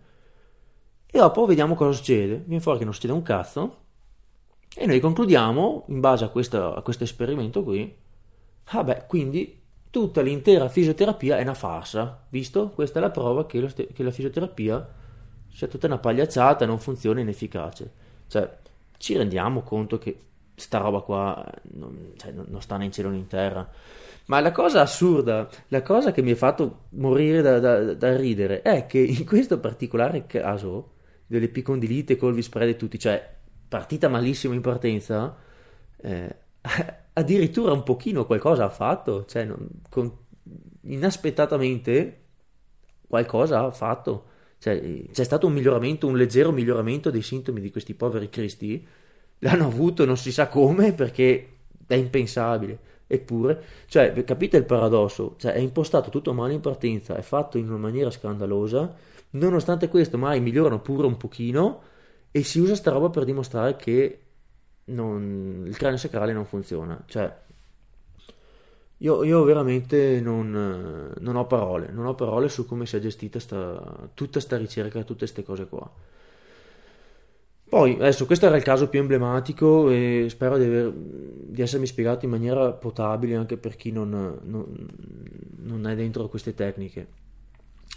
e dopo vediamo cosa succede. Viene fuori che non succede un cazzo. E noi concludiamo, in base a questo esperimento qui, quindi tutta l'intera fisioterapia è una farsa, visto? Questa è la prova che la fisioterapia sia tutta una pagliacciata, non funziona, inefficace. Cioè, ci rendiamo conto che sta roba qua non sta né in cielo né in terra. Ma la cosa assurda, la cosa che mi ha fatto morire da ridere, è che in questo particolare caso dell'epicondilite, col V-spread e tutti, cioè partita malissimo in partenza, addirittura un pochino qualcosa ha fatto, cioè inaspettatamente qualcosa ha fatto, cioè c'è stato un miglioramento, un leggero miglioramento dei sintomi di questi poveri cristi, l'hanno avuto non si sa come perché è impensabile, eppure, cioè capite il paradosso, cioè è impostato tutto male in partenza, è fatto in una maniera scandalosa, nonostante questo mai migliorano pure un pochino, e si usa sta roba per dimostrare che il cranio sacrale non funziona. Cioè io veramente non ho parole su come si è gestita tutta sta ricerca, tutte queste cose qua. Poi adesso questo era il caso più emblematico e spero di essermi spiegato in maniera potabile anche per chi non è dentro queste tecniche.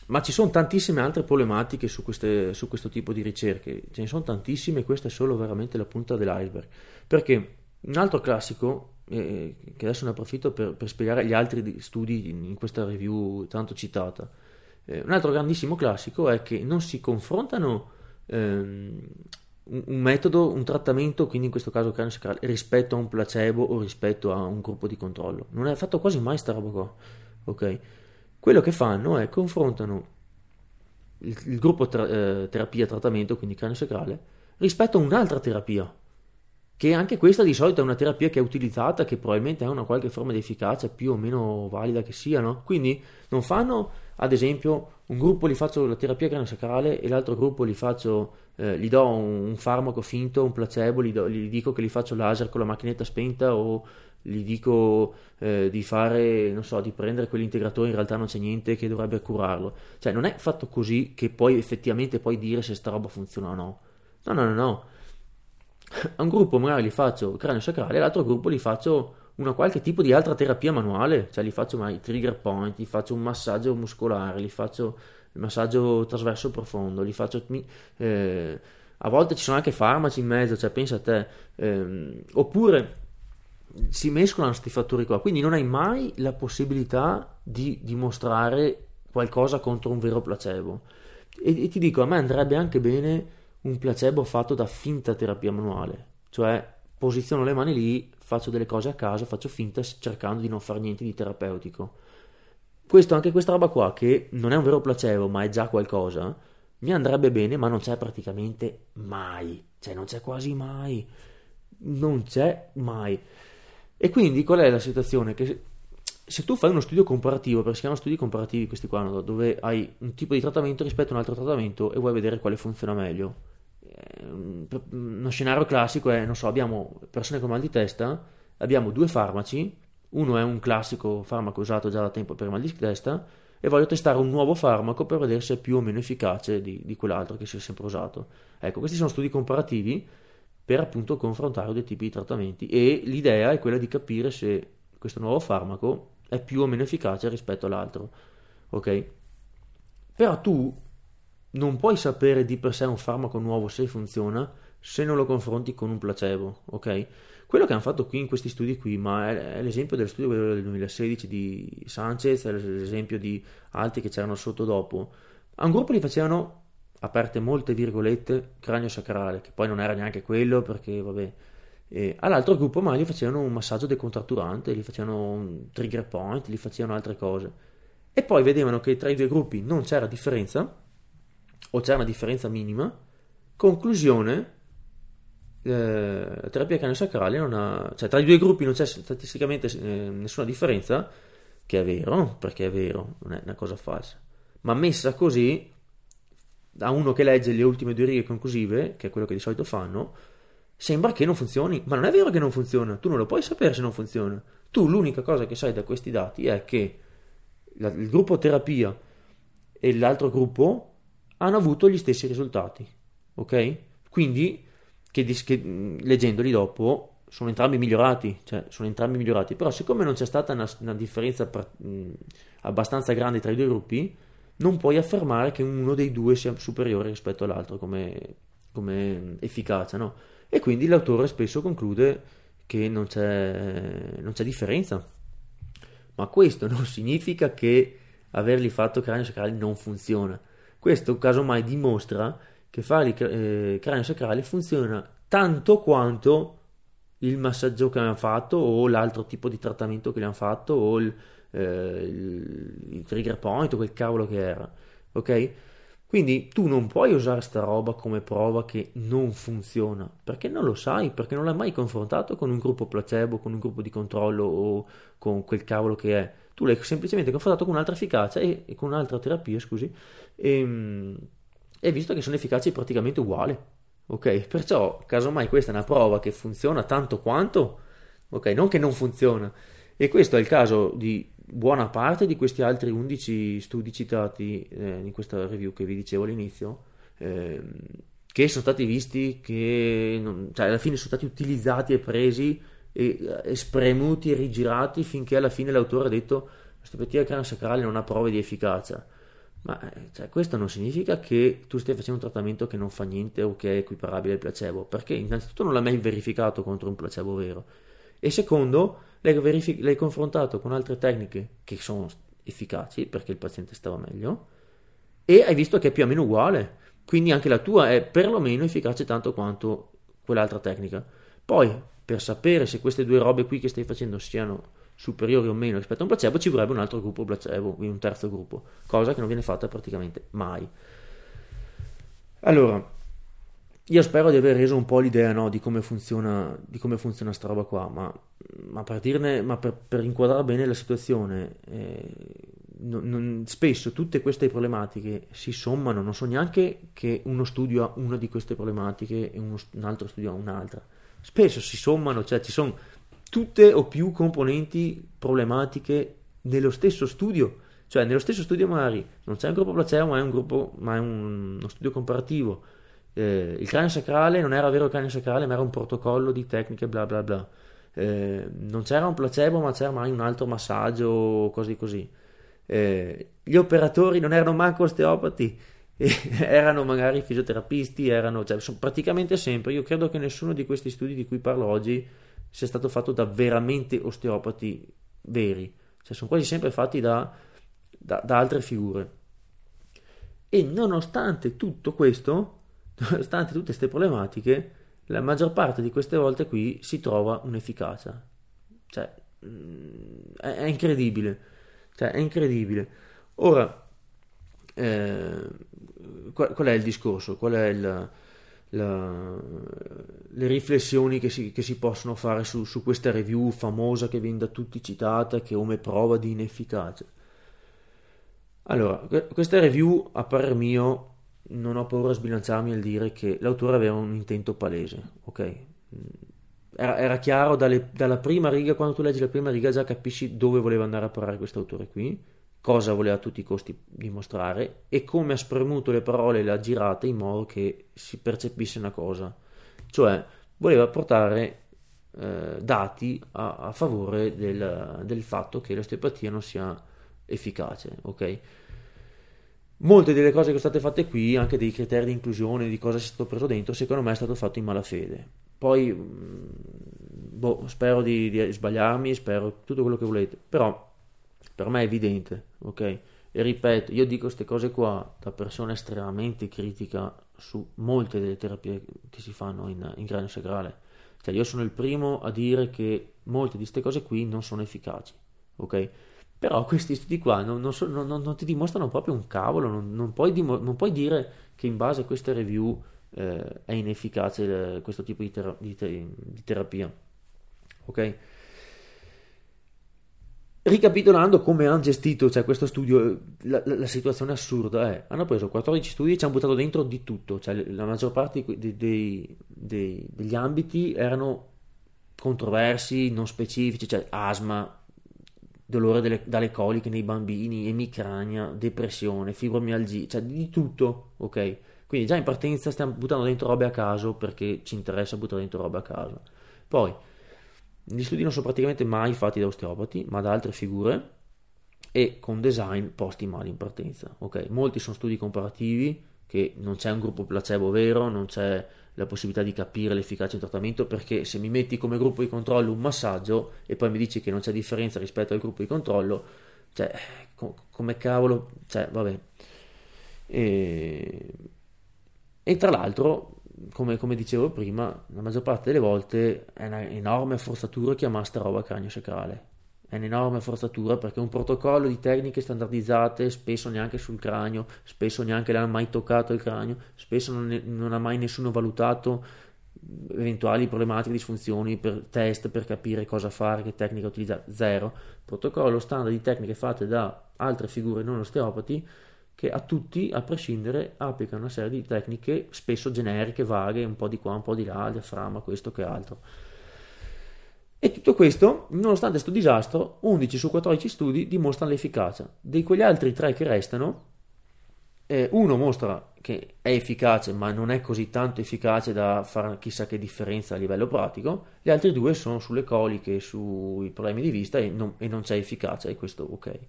Ma ci sono tantissime altre problematiche su questo tipo di ricerche, ce ne sono tantissime, questa è solo veramente la punta dell'iceberg, perché un altro classico, che adesso ne approfitto per spiegare gli altri studi in questa review tanto citata, un altro grandissimo classico è che non si confrontano un metodo, un trattamento, quindi in questo caso cranio sacrale, rispetto a un placebo o rispetto a un gruppo di controllo, non è fatto quasi mai sta roba qua, ok? Quello che fanno è confrontano il gruppo terapia-trattamento, quindi cranio sacrale, rispetto a un'altra terapia, che anche questa di solito è una terapia che è utilizzata, che probabilmente ha una qualche forma di efficacia più o meno valida che sia, no? Quindi non fanno, ad esempio, un gruppo gli faccio la terapia cranio sacrale e l'altro gruppo gli do un farmaco finto, un placebo, gli dico che gli faccio laser con la macchinetta spenta o gli dico di fare, non so, di prendere quell'integratore, in realtà non c'è niente che dovrebbe curarlo. Cioè non è fatto così che poi effettivamente puoi dire se sta roba funziona o no. No. A un gruppo magari gli faccio cranio sacrale, all'altro gruppo gli faccio una qualche tipo di altra terapia manuale, cioè gli faccio magari trigger point, gli faccio un massaggio muscolare, gli faccio il massaggio trasverso profondo, li faccio... a volte ci sono anche farmaci in mezzo, cioè pensa a te, oppure si mescolano questi fattori qua, quindi non hai mai la possibilità di dimostrare qualcosa contro un vero placebo. E ti dico, a me andrebbe anche bene un placebo fatto da finta terapia manuale, cioè posiziono le mani lì, faccio delle cose a caso, faccio finta cercando di non fare niente di terapeutico. Questo, anche questa roba qua, che non è un vero placebo ma è già qualcosa, mi andrebbe bene, ma non c'è praticamente mai, cioè non c'è quasi mai, non c'è mai. E quindi qual è la situazione? Che se tu fai uno studio comparativo, perché si chiamano studi comparativi questi qua, no? Dove hai un tipo di trattamento rispetto a un altro trattamento e vuoi vedere quale funziona meglio. Uno scenario classico è, non so, abbiamo persone con mal di testa, abbiamo due farmaci, uno è un classico farmaco usato già da tempo per il mal di testa, e voglio testare un nuovo farmaco per vedere se è più o meno efficace di quell'altro che si è sempre usato. Ecco, questi sono studi comparativi per appunto confrontare due tipi di trattamenti, e l'idea è quella di capire se questo nuovo farmaco è più o meno efficace rispetto all'altro, ok? Però tu non puoi sapere di per sé un farmaco nuovo se funziona se non lo confronti con un placebo, ok? Quello che hanno fatto qui in questi studi qui, ma è l'esempio dello studio del 2016 di Sanchez, è l'esempio di altri che c'erano sotto dopo. A un gruppo li facevano, aperte molte virgolette, cranio sacrale, che poi non era neanche quello, perché vabbè. E all'altro gruppo ma gli facevano un massaggio decontratturante, gli facevano un trigger point, gli facevano altre cose. E poi vedevano che tra i due gruppi non c'era differenza, o c'era una differenza minima. Conclusione, la terapia craniosacrale non ha, cioè tra i due gruppi non c'è statisticamente nessuna differenza, che è vero, perché è vero, non è una cosa falsa, ma messa così da uno che legge le ultime due righe conclusive, che è quello che di solito fanno, sembra che non funzioni, ma non è vero che non funziona, tu non lo puoi sapere se non funziona. Tu l'unica cosa che sai da questi dati è che il gruppo terapia e l'altro gruppo hanno avuto gli stessi risultati, ok? Quindi che leggendoli dopo sono entrambi migliorati, cioè sono entrambi migliorati, però siccome non c'è stata una differenza abbastanza grande tra i due gruppi, non puoi affermare che uno dei due sia superiore rispetto all'altro come efficacia, no? E quindi l'autore spesso conclude che non c'è differenza, ma questo non significa che averli fatto craniosacrali non funziona. Questo casomai dimostra che fare il cranio sacrale funziona tanto quanto il massaggio che hanno fatto, o l'altro tipo di trattamento che gli hanno fatto, o il trigger point, o quel cavolo che era, ok? Quindi tu non puoi usare sta roba come prova che non funziona, perché non lo sai, perché non l'hai mai confrontato con un gruppo placebo, con un gruppo di controllo o con quel cavolo che è. Tu l'hai semplicemente confrontato con un'altra efficacia e con un'altra terapia, scusi, e visto che sono efficaci praticamente uguali, ok? Perciò, casomai, questa è una prova che funziona tanto quanto, ok? Non che non funziona. E questo è il caso di buona parte di questi altri 11 studi citati in questa review che vi dicevo all'inizio, che sono stati visti, cioè alla fine sono stati utilizzati e presi e spremuti e rigirati finché alla fine l'autore ha detto l'osteopatia craniosacrale non ha prove di efficacia, ma cioè, questo non significa che tu stai facendo un trattamento che non fa niente o che è equiparabile al placebo, perché innanzitutto non l'hai mai verificato contro un placebo vero, e secondo l'hai confrontato con altre tecniche che sono efficaci perché il paziente stava meglio e hai visto che è più o meno uguale, quindi anche la tua è perlomeno efficace tanto quanto quell'altra tecnica. Poi, per sapere se queste due robe qui che stai facendo siano superiori o meno rispetto a un placebo, ci vorrebbe un altro gruppo placebo, quindi un terzo gruppo, cosa che non viene fatta praticamente mai. Allora, io spero di aver reso un po' l'idea, no, di come funziona sta roba qua, ma per inquadrare bene la situazione, spesso tutte queste problematiche si sommano, non so neanche che uno studio ha una di queste problematiche e un altro studio ha un'altra. Spesso si sommano, cioè ci sono tutte o più componenti problematiche nello stesso studio, cioè nello stesso studio magari non c'è un gruppo placebo ma è uno studio comparativo, il cranio sacrale non era vero il cranio sacrale ma era un protocollo di tecniche bla bla bla, non c'era un placebo ma c'era mai un altro massaggio o cose così, gli operatori non erano manco osteopati, erano magari fisioterapisti, cioè, praticamente sempre. Io credo che nessuno di questi studi di cui parlo oggi sia stato fatto da veramente osteopati veri, cioè sono quasi sempre fatti da altre figure. E nonostante tutto questo, nonostante tutte queste problematiche, la maggior parte di queste volte qui si trova un'efficacia, cioè è incredibile, cioè è incredibile. Ora qual è il discorso, qual è le riflessioni che si possono fare su questa review famosa che viene da tutti citata, che come prova di inefficacia? Allora, questa review, a parer mio, non ho paura a sbilanciarmi nel dire che l'autore aveva un intento palese, ok? Era chiaro dalla prima riga. Quando tu leggi la prima riga già capisci dove voleva andare a parare questo autore qui, cosa voleva a tutti i costi dimostrare e come ha spremuto le parole e le ha girate in modo che si percepisse una cosa, cioè voleva portare dati a favore del fatto che l'osteopatia non sia efficace, ok? Molte delle cose che sono state fatte qui, anche dei criteri di inclusione, di cosa si è stato preso dentro, secondo me è stato fatto in malafede. Poi spero di sbagliarmi, spero tutto quello che volete, però per me è evidente, ok? E ripeto, io dico queste cose qua da persona estremamente critica su molte delle terapie che si fanno in cranio sacrale, cioè io sono il primo a dire che molte di queste cose qui non sono efficaci, ok? Però questi studi qua non ti dimostrano proprio un cavolo, non puoi dire che in base a queste review è inefficace questo tipo di terapia, ok? Ricapitolando come hanno gestito, cioè, questo studio, la situazione assurda è: hanno preso 14 studi e ci hanno buttato dentro di tutto, cioè la maggior parte degli ambiti erano controversi, non specifici, cioè asma, dolore dalle coliche nei bambini, emicrania, depressione, fibromialgia, cioè di tutto, ok? Quindi già in partenza stiamo buttando dentro robe a caso perché ci interessa buttare dentro robe a caso. Poi gli studi non sono praticamente mai fatti da osteopati ma da altre figure e con design posti male in partenza, ok? Molti sono studi comparativi, che non c'è un gruppo placebo vero, non c'è la possibilità di capire l'efficacia di un trattamento, perché se mi metti come gruppo di controllo un massaggio e poi mi dici che non c'è differenza rispetto al gruppo di controllo, cioè come cavolo, cioè vabbè. E tra l'altro, come dicevo prima, la maggior parte delle volte è un'enorme forzatura chiamare sta roba cranio sacrale, è un'enorme forzatura perché un protocollo di tecniche standardizzate spesso neanche sul cranio, spesso neanche l'hanno mai toccato il cranio, spesso non ha mai nessuno valutato eventuali problematiche, disfunzioni per test, per capire cosa fare, che tecnica utilizzare, zero. Protocollo standard di tecniche fatte da altre figure non osteopati che a tutti, a prescindere, applicano una serie di tecniche spesso generiche, vaghe, un po' di qua, un po' di là, diaframma, questo che altro. E tutto questo, nonostante questo disastro, 11 su 14 studi dimostrano l'efficacia. Di quegli altri 3 che restano, uno mostra che è efficace, ma non è così tanto efficace da fare chissà che differenza a livello pratico. Gli altri 2 sono sulle coliche, sui problemi di vista e non c'è efficacia, e questo ok.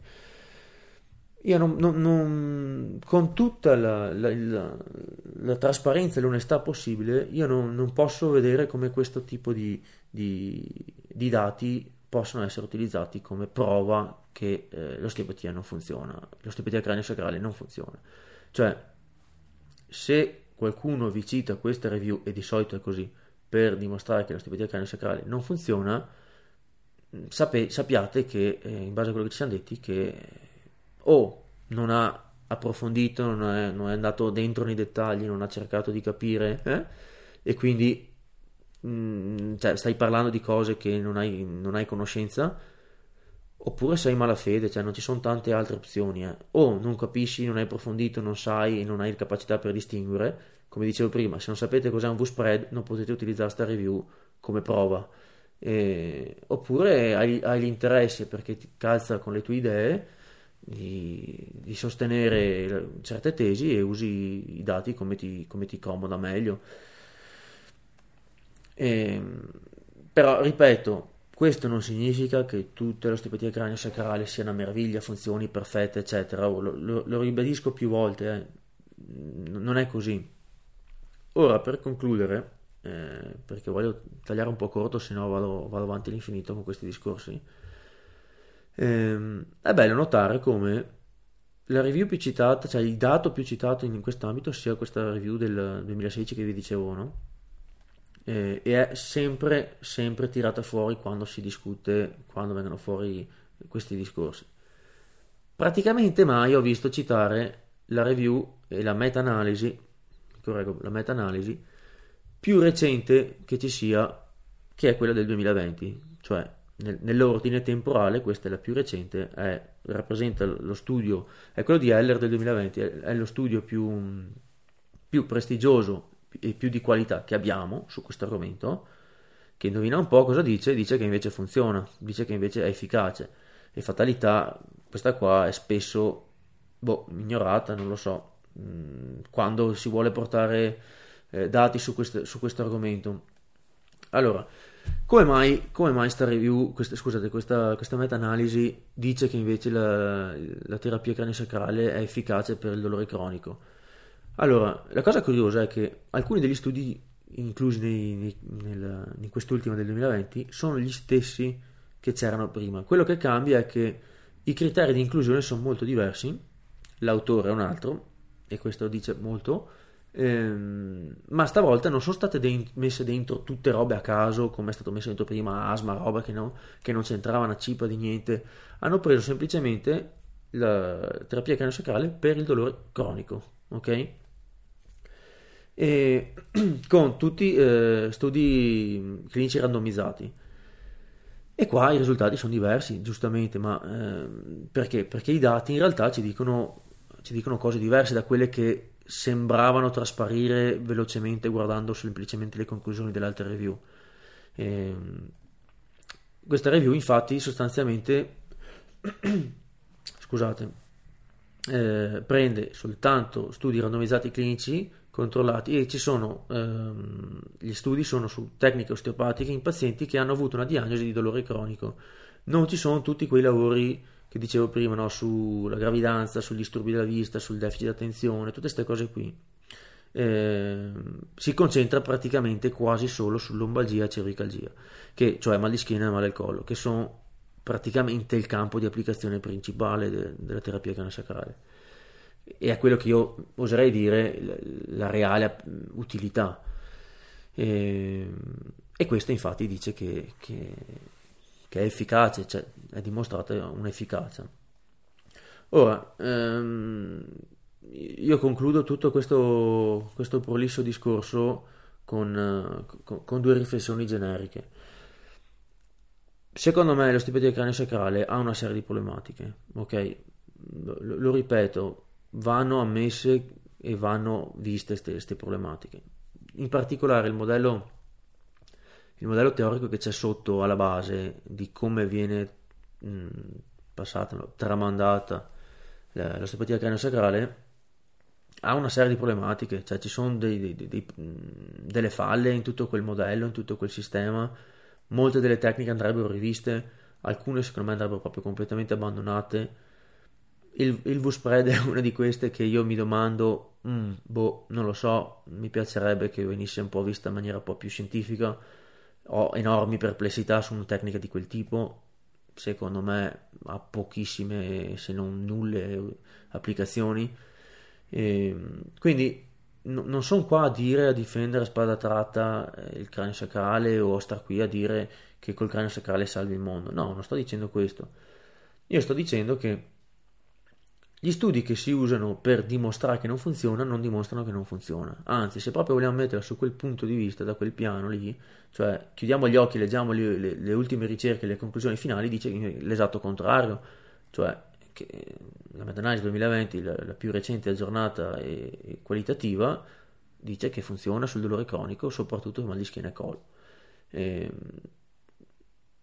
Io non con tutta la trasparenza e l'onestà possibile, io non posso vedere come questo tipo di dati possono essere utilizzati come prova che l'osteopatia non funziona, l'osteopatia cranio sacrale non funziona. Cioè, se qualcuno vi cita questa review, e di solito è così, per dimostrare che l'osteopatia cranio sacrale non funziona, sappiate che in base a quello che ci siamo detti, che o non ha approfondito, non è andato dentro nei dettagli, non ha cercato di capire, e quindi cioè, stai parlando di cose che non hai conoscenza, oppure sei malafede, cioè non ci sono tante altre opzioni, o non capisci, non hai approfondito, non sai e non hai capacità per distinguere. Come dicevo prima, se non sapete cos'è un V-spread non potete utilizzare sta review come prova, oppure hai l'interesse perché ti calza con le tue idee di sostenere certe tesi e usi i dati come ti comoda meglio. Però ripeto, Questo non significa che tutta l'osteopatia cranio sacrale sia una meraviglia, funzioni perfette, eccetera. Lo ribadisco più volte, non è così. Ora, per concludere, perché voglio tagliare un po' corto, se no vado avanti all'infinito con questi discorsi, è bello notare come la review più citata, cioè il dato più citato in quest'ambito, sia questa review del 2016 che vi dicevo, no? E è sempre tirata fuori quando si discute, quando vengono fuori questi discorsi. Praticamente mai ho visto citare la review e la meta-analisi, correggo, la meta-analisi più recente che ci sia, che è quella del 2020, cioè nell'ordine temporale questa è la più recente, rappresenta lo studio, è quello di Heller del 2020, è lo studio più prestigioso e più di qualità che abbiamo su questo argomento, che indovina un po' cosa dice, dice che invece funziona, dice che invece è efficace, e fatalità questa qua è spesso ignorata, non lo so, quando si vuole portare dati su questo argomento. Allora, come mai sta review, questa meta-analisi dice che invece la terapia craniosacrale è efficace per il dolore cronico? Allora, la cosa curiosa è che alcuni degli studi inclusi in quest'ultima del 2020 sono gli stessi che c'erano prima. Quello che cambia è che i criteri di inclusione sono molto diversi, l'autore è un altro, e questo dice molto, ma stavolta non sono state messe dentro tutte robe a caso, come è stato messo dentro prima asma, roba che non c'entrava una cippa di niente. Hanno preso semplicemente la terapia craniosacrale per il dolore cronico, ok? E con tutti studi clinici randomizzati, e qua i risultati sono diversi, giustamente, ma perché? Perché i dati in realtà ci dicono cose diverse da quelle che sembravano trasparire velocemente guardando semplicemente le conclusioni dell'altra review. Questa review infatti sostanzialmente scusate, prende soltanto studi randomizzati clinici controllati, e ci sono gli studi sono su tecniche osteopatiche in pazienti che hanno avuto una diagnosi di dolore cronico. Non ci sono tutti quei lavori che dicevo prima, no? Sulla gravidanza, sugli disturbi della vista, sul deficit d'attenzione, tutte queste cose qui. Si concentra praticamente quasi solo su lombalgia e cervicalgia, che cioè mal di schiena e male al collo, che sono praticamente il campo di applicazione principale della terapia craniosacrale, e a quello che io oserei dire la reale utilità, e questo infatti dice che è efficace, cioè è dimostrata un'efficacia. Ora io concludo tutto questo prolisso discorso con due riflessioni generiche. Secondo me l'osteopatia craniosacrale ha una serie di problematiche, ok? Lo ripeto, vanno ammesse e vanno viste queste problematiche. In particolare il modello teorico che c'è sotto alla base di come viene tramandata l'osteopatia craniosacrale ha una serie di problematiche, cioè ci sono delle falle in tutto quel modello, in tutto quel sistema. Molte delle tecniche andrebbero riviste, alcune secondo me andrebbero proprio completamente abbandonate. Il V-spread è una di queste che io mi domando, non lo so, mi piacerebbe che venisse un po' vista in maniera un po' più scientifica. Ho enormi perplessità su una tecnica di quel tipo, secondo me ha pochissime se non nulle applicazioni, e quindi non sono qua a dire, a difendere a spada tratta il cranio sacrale, o a star qui a dire che col cranio sacrale salvi il mondo. No, non sto dicendo questo. Io sto dicendo che gli studi che si usano per dimostrare che non funziona non dimostrano che non funziona. Anzi, se proprio vogliamo metterla su quel punto di vista, da quel piano lì, cioè chiudiamo gli occhi, leggiamo le ultime ricerche, le conclusioni finali, dice l'esatto contrario, cioè che la meta-analisi 2020, la più recente, aggiornata e qualitativa, dice che funziona sul dolore cronico, soprattutto sul mal di schiena e collo.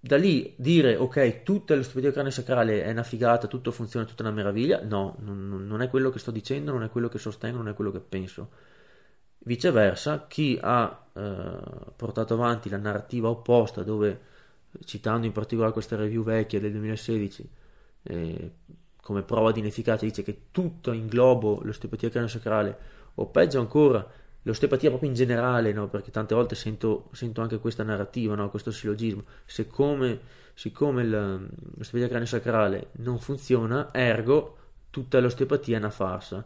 Da lì dire ok, tutta l'osteopatia craniosacrale è una figata, tutto funziona, tutta una meraviglia, no, non è quello che sto dicendo, non è quello che sostengo, non è quello che penso. Viceversa, chi ha portato avanti la narrativa opposta, dove citando in particolare questa review vecchia del 2016 come prova di inefficacia, dice che tutto in globo l'osteopatia cranio sacrale, o peggio ancora l'osteopatia proprio in generale, no? Perché tante volte sento anche questa narrativa, no? Questo sillogismo, siccome l'osteopatia cranio sacrale non funziona, ergo tutta l'osteopatia è una farsa.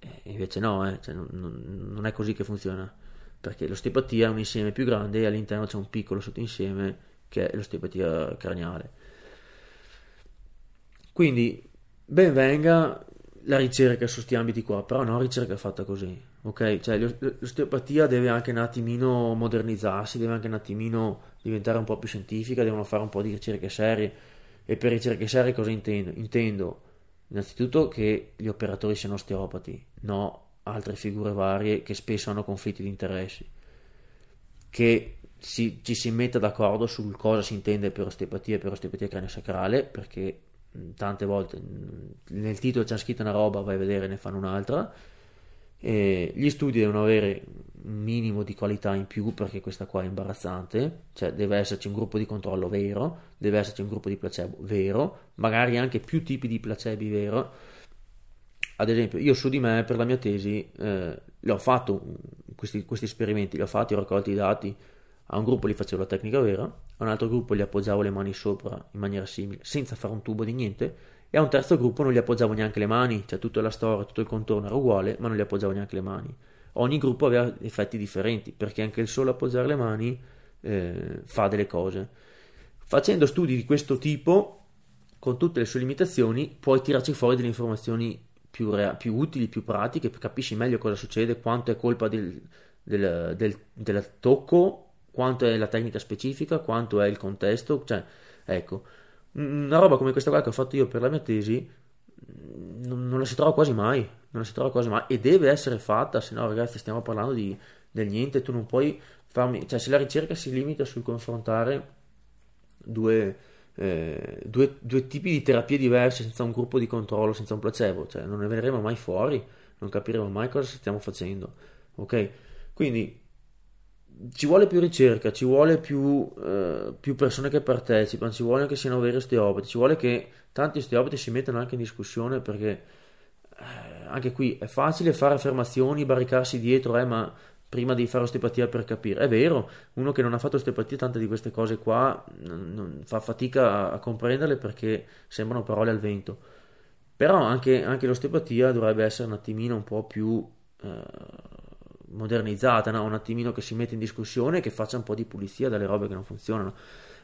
E invece no, cioè, non è così che funziona, perché l'osteopatia è un insieme più grande e all'interno c'è un piccolo sottoinsieme che è l'osteopatia craniale. Quindi ben venga la ricerca su questi ambiti qua, però non ricerca fatta così, ok? Cioè l'osteopatia deve anche un attimino modernizzarsi, deve anche un attimino diventare un po' più scientifica, devono fare un po' di ricerche serie. E per ricerche serie cosa intendo? Intendo innanzitutto che gli operatori siano osteopati, no altre figure varie che spesso hanno conflitti di interessi, che ci si metta d'accordo su cosa si intende per osteopatia craniosacrale, perché tante volte nel titolo c'è scritta una roba, vai a vedere ne fanno un'altra. E gli studi devono avere un minimo di qualità in più, perché questa qua è imbarazzante, cioè deve esserci un gruppo di controllo vero, deve esserci un gruppo di placebo vero, magari anche più tipi di placebo vero. Ad esempio io su di me per la mia tesi l'ho fatto questi esperimenti, li ho fatti, ho raccolto i dati, a un gruppo gli facevo la tecnica vera, a un altro gruppo gli appoggiavo le mani sopra in maniera simile senza fare un tubo di niente, e a un terzo gruppo non gli appoggiavo neanche le mani, cioè tutta la storia, tutto il contorno era uguale, ma non gli appoggiavo neanche le mani. Ogni gruppo aveva effetti differenti, perché anche il solo appoggiare le mani fa delle cose. Facendo studi di questo tipo, con tutte le sue limitazioni, puoi tirarci fuori delle informazioni più utili, più pratiche, capisci meglio cosa succede, quanto è colpa del tocco, quanto è la tecnica specifica, quanto è il contesto, cioè ecco. Una roba come questa qua che ho fatto io per la mia tesi non la si trova quasi mai, e deve essere fatta, se no ragazzi stiamo parlando del niente. Tu non puoi farmi, cioè se la ricerca si limita sul confrontare due tipi di terapie diverse senza un gruppo di controllo, senza un placebo, cioè non ne verremo mai fuori, non capiremo mai cosa stiamo facendo, ok? Quindi ci vuole più ricerca, ci vuole più persone che partecipano, ci vuole che siano veri osteopati, ci vuole che tanti osteopati si mettano anche in discussione, perché anche qui è facile fare affermazioni, barricarsi dietro, ma prima devi fare osteopatia per capire. È vero, uno che non ha fatto osteopatia tante di queste cose qua fa fatica a comprenderle, perché sembrano parole al vento, però anche l'osteopatia dovrebbe essere un attimino un po' più modernizzata, no? Un attimino che si mette in discussione, che faccia un po' di pulizia dalle robe che non funzionano.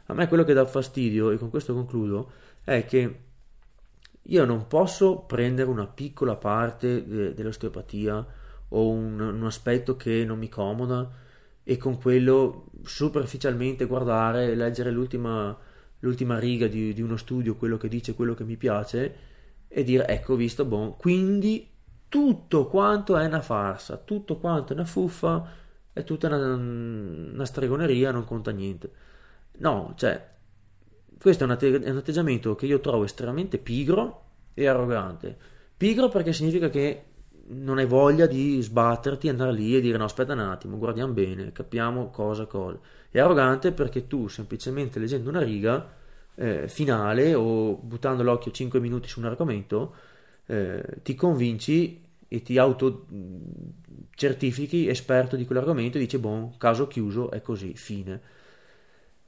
A me quello che dà fastidio, e con questo concludo, è che io non posso prendere una piccola parte dell'osteopatia o un aspetto che non mi comoda e con quello superficialmente guardare, leggere l'ultima riga di uno studio, quello che dice, quello che mi piace, e dire ecco visto, buon, quindi tutto quanto è una farsa, tutto quanto è una fuffa, è tutta una stregoneria, non conta niente. No, cioè, questo è un atteggiamento che io trovo estremamente pigro e arrogante. Pigro perché significa che non hai voglia di sbatterti, andare lì e dire no, aspetta un attimo, guardiamo bene, capiamo cosa. È arrogante perché tu, semplicemente leggendo una riga finale o buttando l'occhio 5 minuti su un argomento, ti convinci e ti autocertifichi esperto di quell'argomento e dici buon, caso chiuso, è così, fine,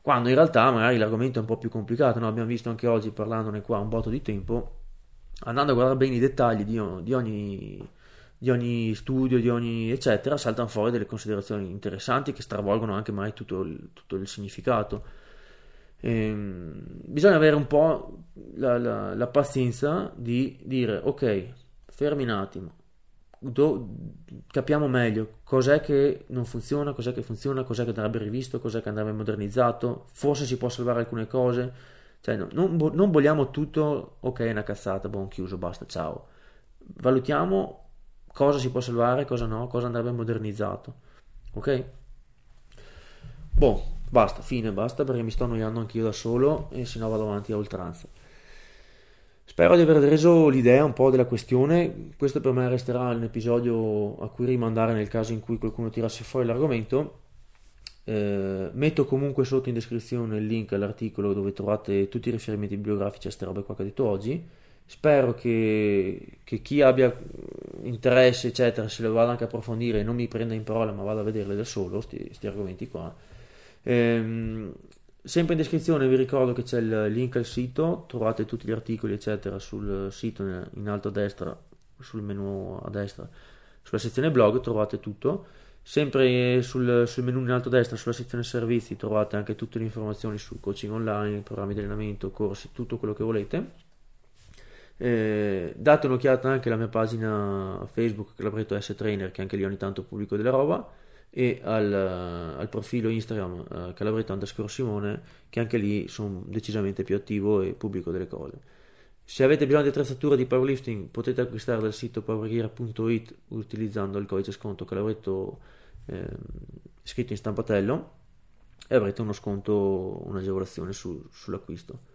quando in realtà magari l'argomento è un po' più complicato, no? Abbiamo visto anche oggi, parlandone qua un botto di tempo, andando a guardare bene i dettagli di ogni studio, di ogni eccetera, saltano fuori delle considerazioni interessanti che stravolgono anche mai tutto il significato. Bisogna avere un po' la pazienza di dire ok, fermi un attimo, capiamo meglio cos'è che non funziona, cos'è che funziona, cos'è che andrebbe rivisto, cos'è che andrebbe modernizzato, forse si può salvare alcune cose, cioè no, non vogliamo tutto, ok è una cazzata, buon chiuso, basta, ciao. Valutiamo cosa si può salvare, cosa no, cosa andrebbe modernizzato, ok? Boh, basta, fine, basta, perché mi sto annoiando anch'io da solo e se no vado avanti a oltranza. Spero di aver reso l'idea un po' della questione. Questo per me resterà un episodio a cui rimandare nel caso in cui qualcuno tirasse fuori l'argomento, Metto comunque sotto in descrizione il link all'articolo dove trovate tutti i riferimenti bibliografici a queste robe qua che ho detto oggi. Spero che chi abbia interesse eccetera se le vada anche a approfondire e non mi prenda in parola, ma vada a vederle da solo questi argomenti qua. Sempre in descrizione vi ricordo che c'è il link al sito, trovate tutti gli articoli eccetera sul sito in alto a destra, sul menu a destra sulla sezione blog trovate tutto. Sempre sul menu in alto a destra sulla sezione servizi trovate anche tutte le informazioni sul coaching online, programmi di allenamento, corsi, tutto quello che volete. Date un'occhiata anche alla mia pagina Facebook Calabretto S Trainer, che anche lì ogni tanto pubblico della roba, e al profilo Instagram calabretto_simone, che anche lì sono decisamente più attivo e pubblico delle cose. Se avete bisogno di attrezzatura di powerlifting potete acquistare dal sito powergear.it utilizzando il codice sconto Calabretto scritto in stampatello e avrete un'agevolazione sull'acquisto.